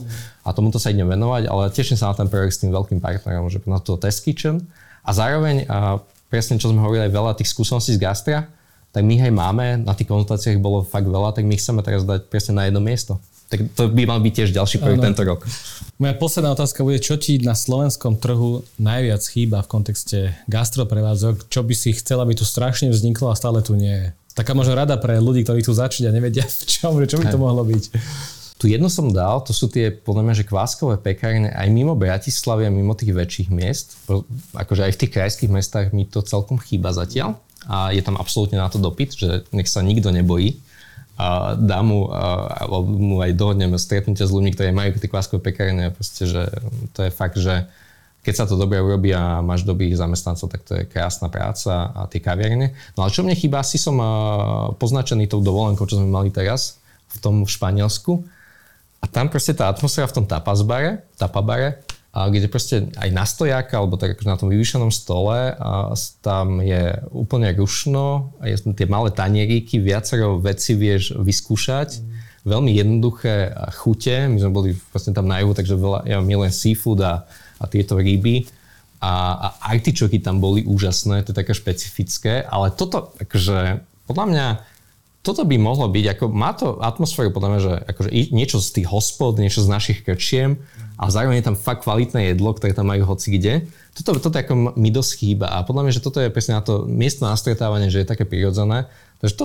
a tomuto sa idem venovať, ale teším sa na ten projekt s tým veľkým partnerom, že na to Test Kitchen. A zároveň, a presne čo sme hovorili, aj veľa tých skúseností z gastra, tak my aj máme, na tých konzultáciách bolo fakt veľa, tak my chceme teraz dať presne na jedno miesto. Tak to by mal byť tiež ďalší projekt tento rok. Moja posledná otázka bude, čo ti na slovenskom trhu najviac chýba v kontexte gastroprevádzok? Čo by si chcela, aby tu strašne vzniklo a stále tu nie je? Taká možno rada pre ľudí, ktorí tu začali a nevedia, v čom, čo by to mohlo byť? Tu jedno som dal, to sú tie, podľa mňa, že kváskové pekárne aj mimo Bratislavy a mimo tých väčších miest. Akože aj v tých krajských mestách mi to celkom chýba zatiaľ. A je tam absolútne na to dopyt, že nech sa nikto nebojí. A mu aj dohodneme stretnutia s ľuďmi, ktorí majú tie kváskové pekárne. Proste, že to je fakt, že keď sa to dobre urobí a máš dobrých zamestnancov, tak to je krásna práca a tie kaviarne. No ale čo mne chýba, asi som poznačený tou dovolenkou, čo sme mali teraz v tom Španielsku. A tam proste tá atmosféra v tom tapabare, kde proste aj na stojáka, alebo tak akože na tom vyvýšenom stole, a tam je úplne rušno, tie malé tanieríky, viacero vecí vieš vyskúšať. veľmi jednoduché chute. My sme boli vlastne tam na juhu, takže veľa, ja milujem seafood a tieto ryby. A artičoky tam boli úžasné, to je také špecifické, ale toto, akože, podľa mňa, toto by mohlo byť, ako má to atmosféru, podľa mňa, že akože niečo z tých hospod, niečo z našich krčiem a zároveň je tam fakt kvalitné jedlo, ktoré tam majú hocikde. Toto ako mi dosť chýba a podľa mňa, že toto je presne na to miestne nastretávanie, že je také prirodzené. Takže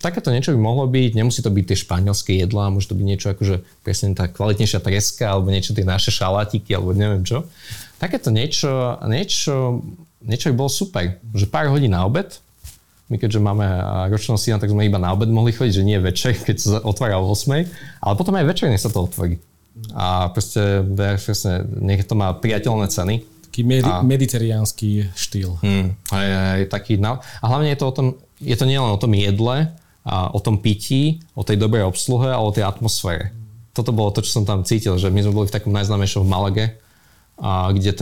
takéto niečo by mohlo byť, nemusí to byť tie španielské jedlá, môže to byť niečo akože presne tá kvalitnejšia treska alebo niečo tie naše šalátiky alebo neviem čo. Takéto niečo by bolo super, že pár hodín na obed. My keďže máme ročného syna, tak sme iba na obed mohli chodiť, že nie večer, keď sa otvára o 8:00, ale potom aj večer nech sa to otvorí. A proste nech to má priateľné ceny. Taký mediteriánsky štýl. Aj taký, a hlavne je to o tom, je to nielen o tom jedle, a o tom pití, o tej dobrej obsluhe a o tej atmosfére. Toto bolo to, čo som tam cítil, že my sme boli v takom najznámejšom v Malage, a kde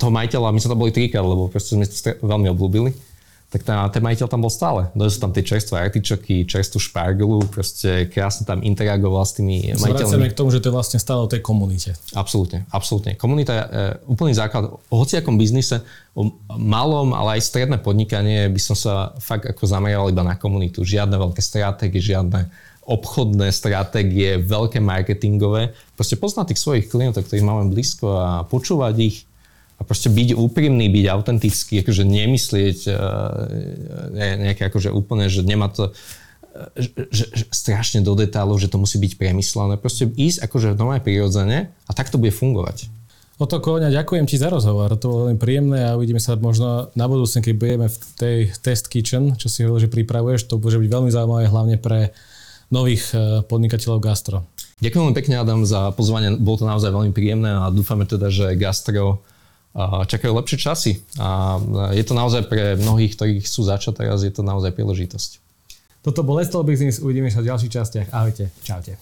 toho majiteľa, my sme tam boli trikrát, lebo proste sme to veľmi obľúbili. Tak ten majiteľ tam bol stále. Dožil tam tie čerstvé artičoky, čerstvú šparglu, proste krásne tam interagoval s tými majiteľmi. Vracame k tomu, že to je vlastne stále o tej komunite. Absolútne. Komunita je úplný základ. O hociakom biznise, o malom, ale aj stredné podnikanie by som sa fakt ako zameral iba na komunitu. Žiadne veľké stratégie, žiadne obchodné stratégie, veľké marketingové. Proste poznať tých svojich klientov, ktorých máme blízko a počúvať ich. A proste byť úprimný, byť autentický, akože nemyslieť nejaké akože úplne, že nemá to že strašne do detailov, že to musí byť premyslené. Proste ísť akože normálne prirodzene a tak to bude fungovať. Otto Koň, ďakujem ti za rozhovor. To bolo veľmi príjemné a uvidíme sa možno na budúcne, keď budeme v tej test kitchen, čo si hovoril, že pripravuješ. To bude byť veľmi zaujímavé, hlavne pre nových podnikateľov gastro. Ďakujem veľmi pekne, Adam, za pozvanie. Bolo to naozaj veľmi príjemné a dúfame teda, že gastro čakajú lepšie časy a je to naozaj pre mnohých, ktorí chcú začať teraz, je to naozaj príležitosť. Toto bol Let's Talk Business, uvidíme sa v ďalších častiach. Ahojte, čaute.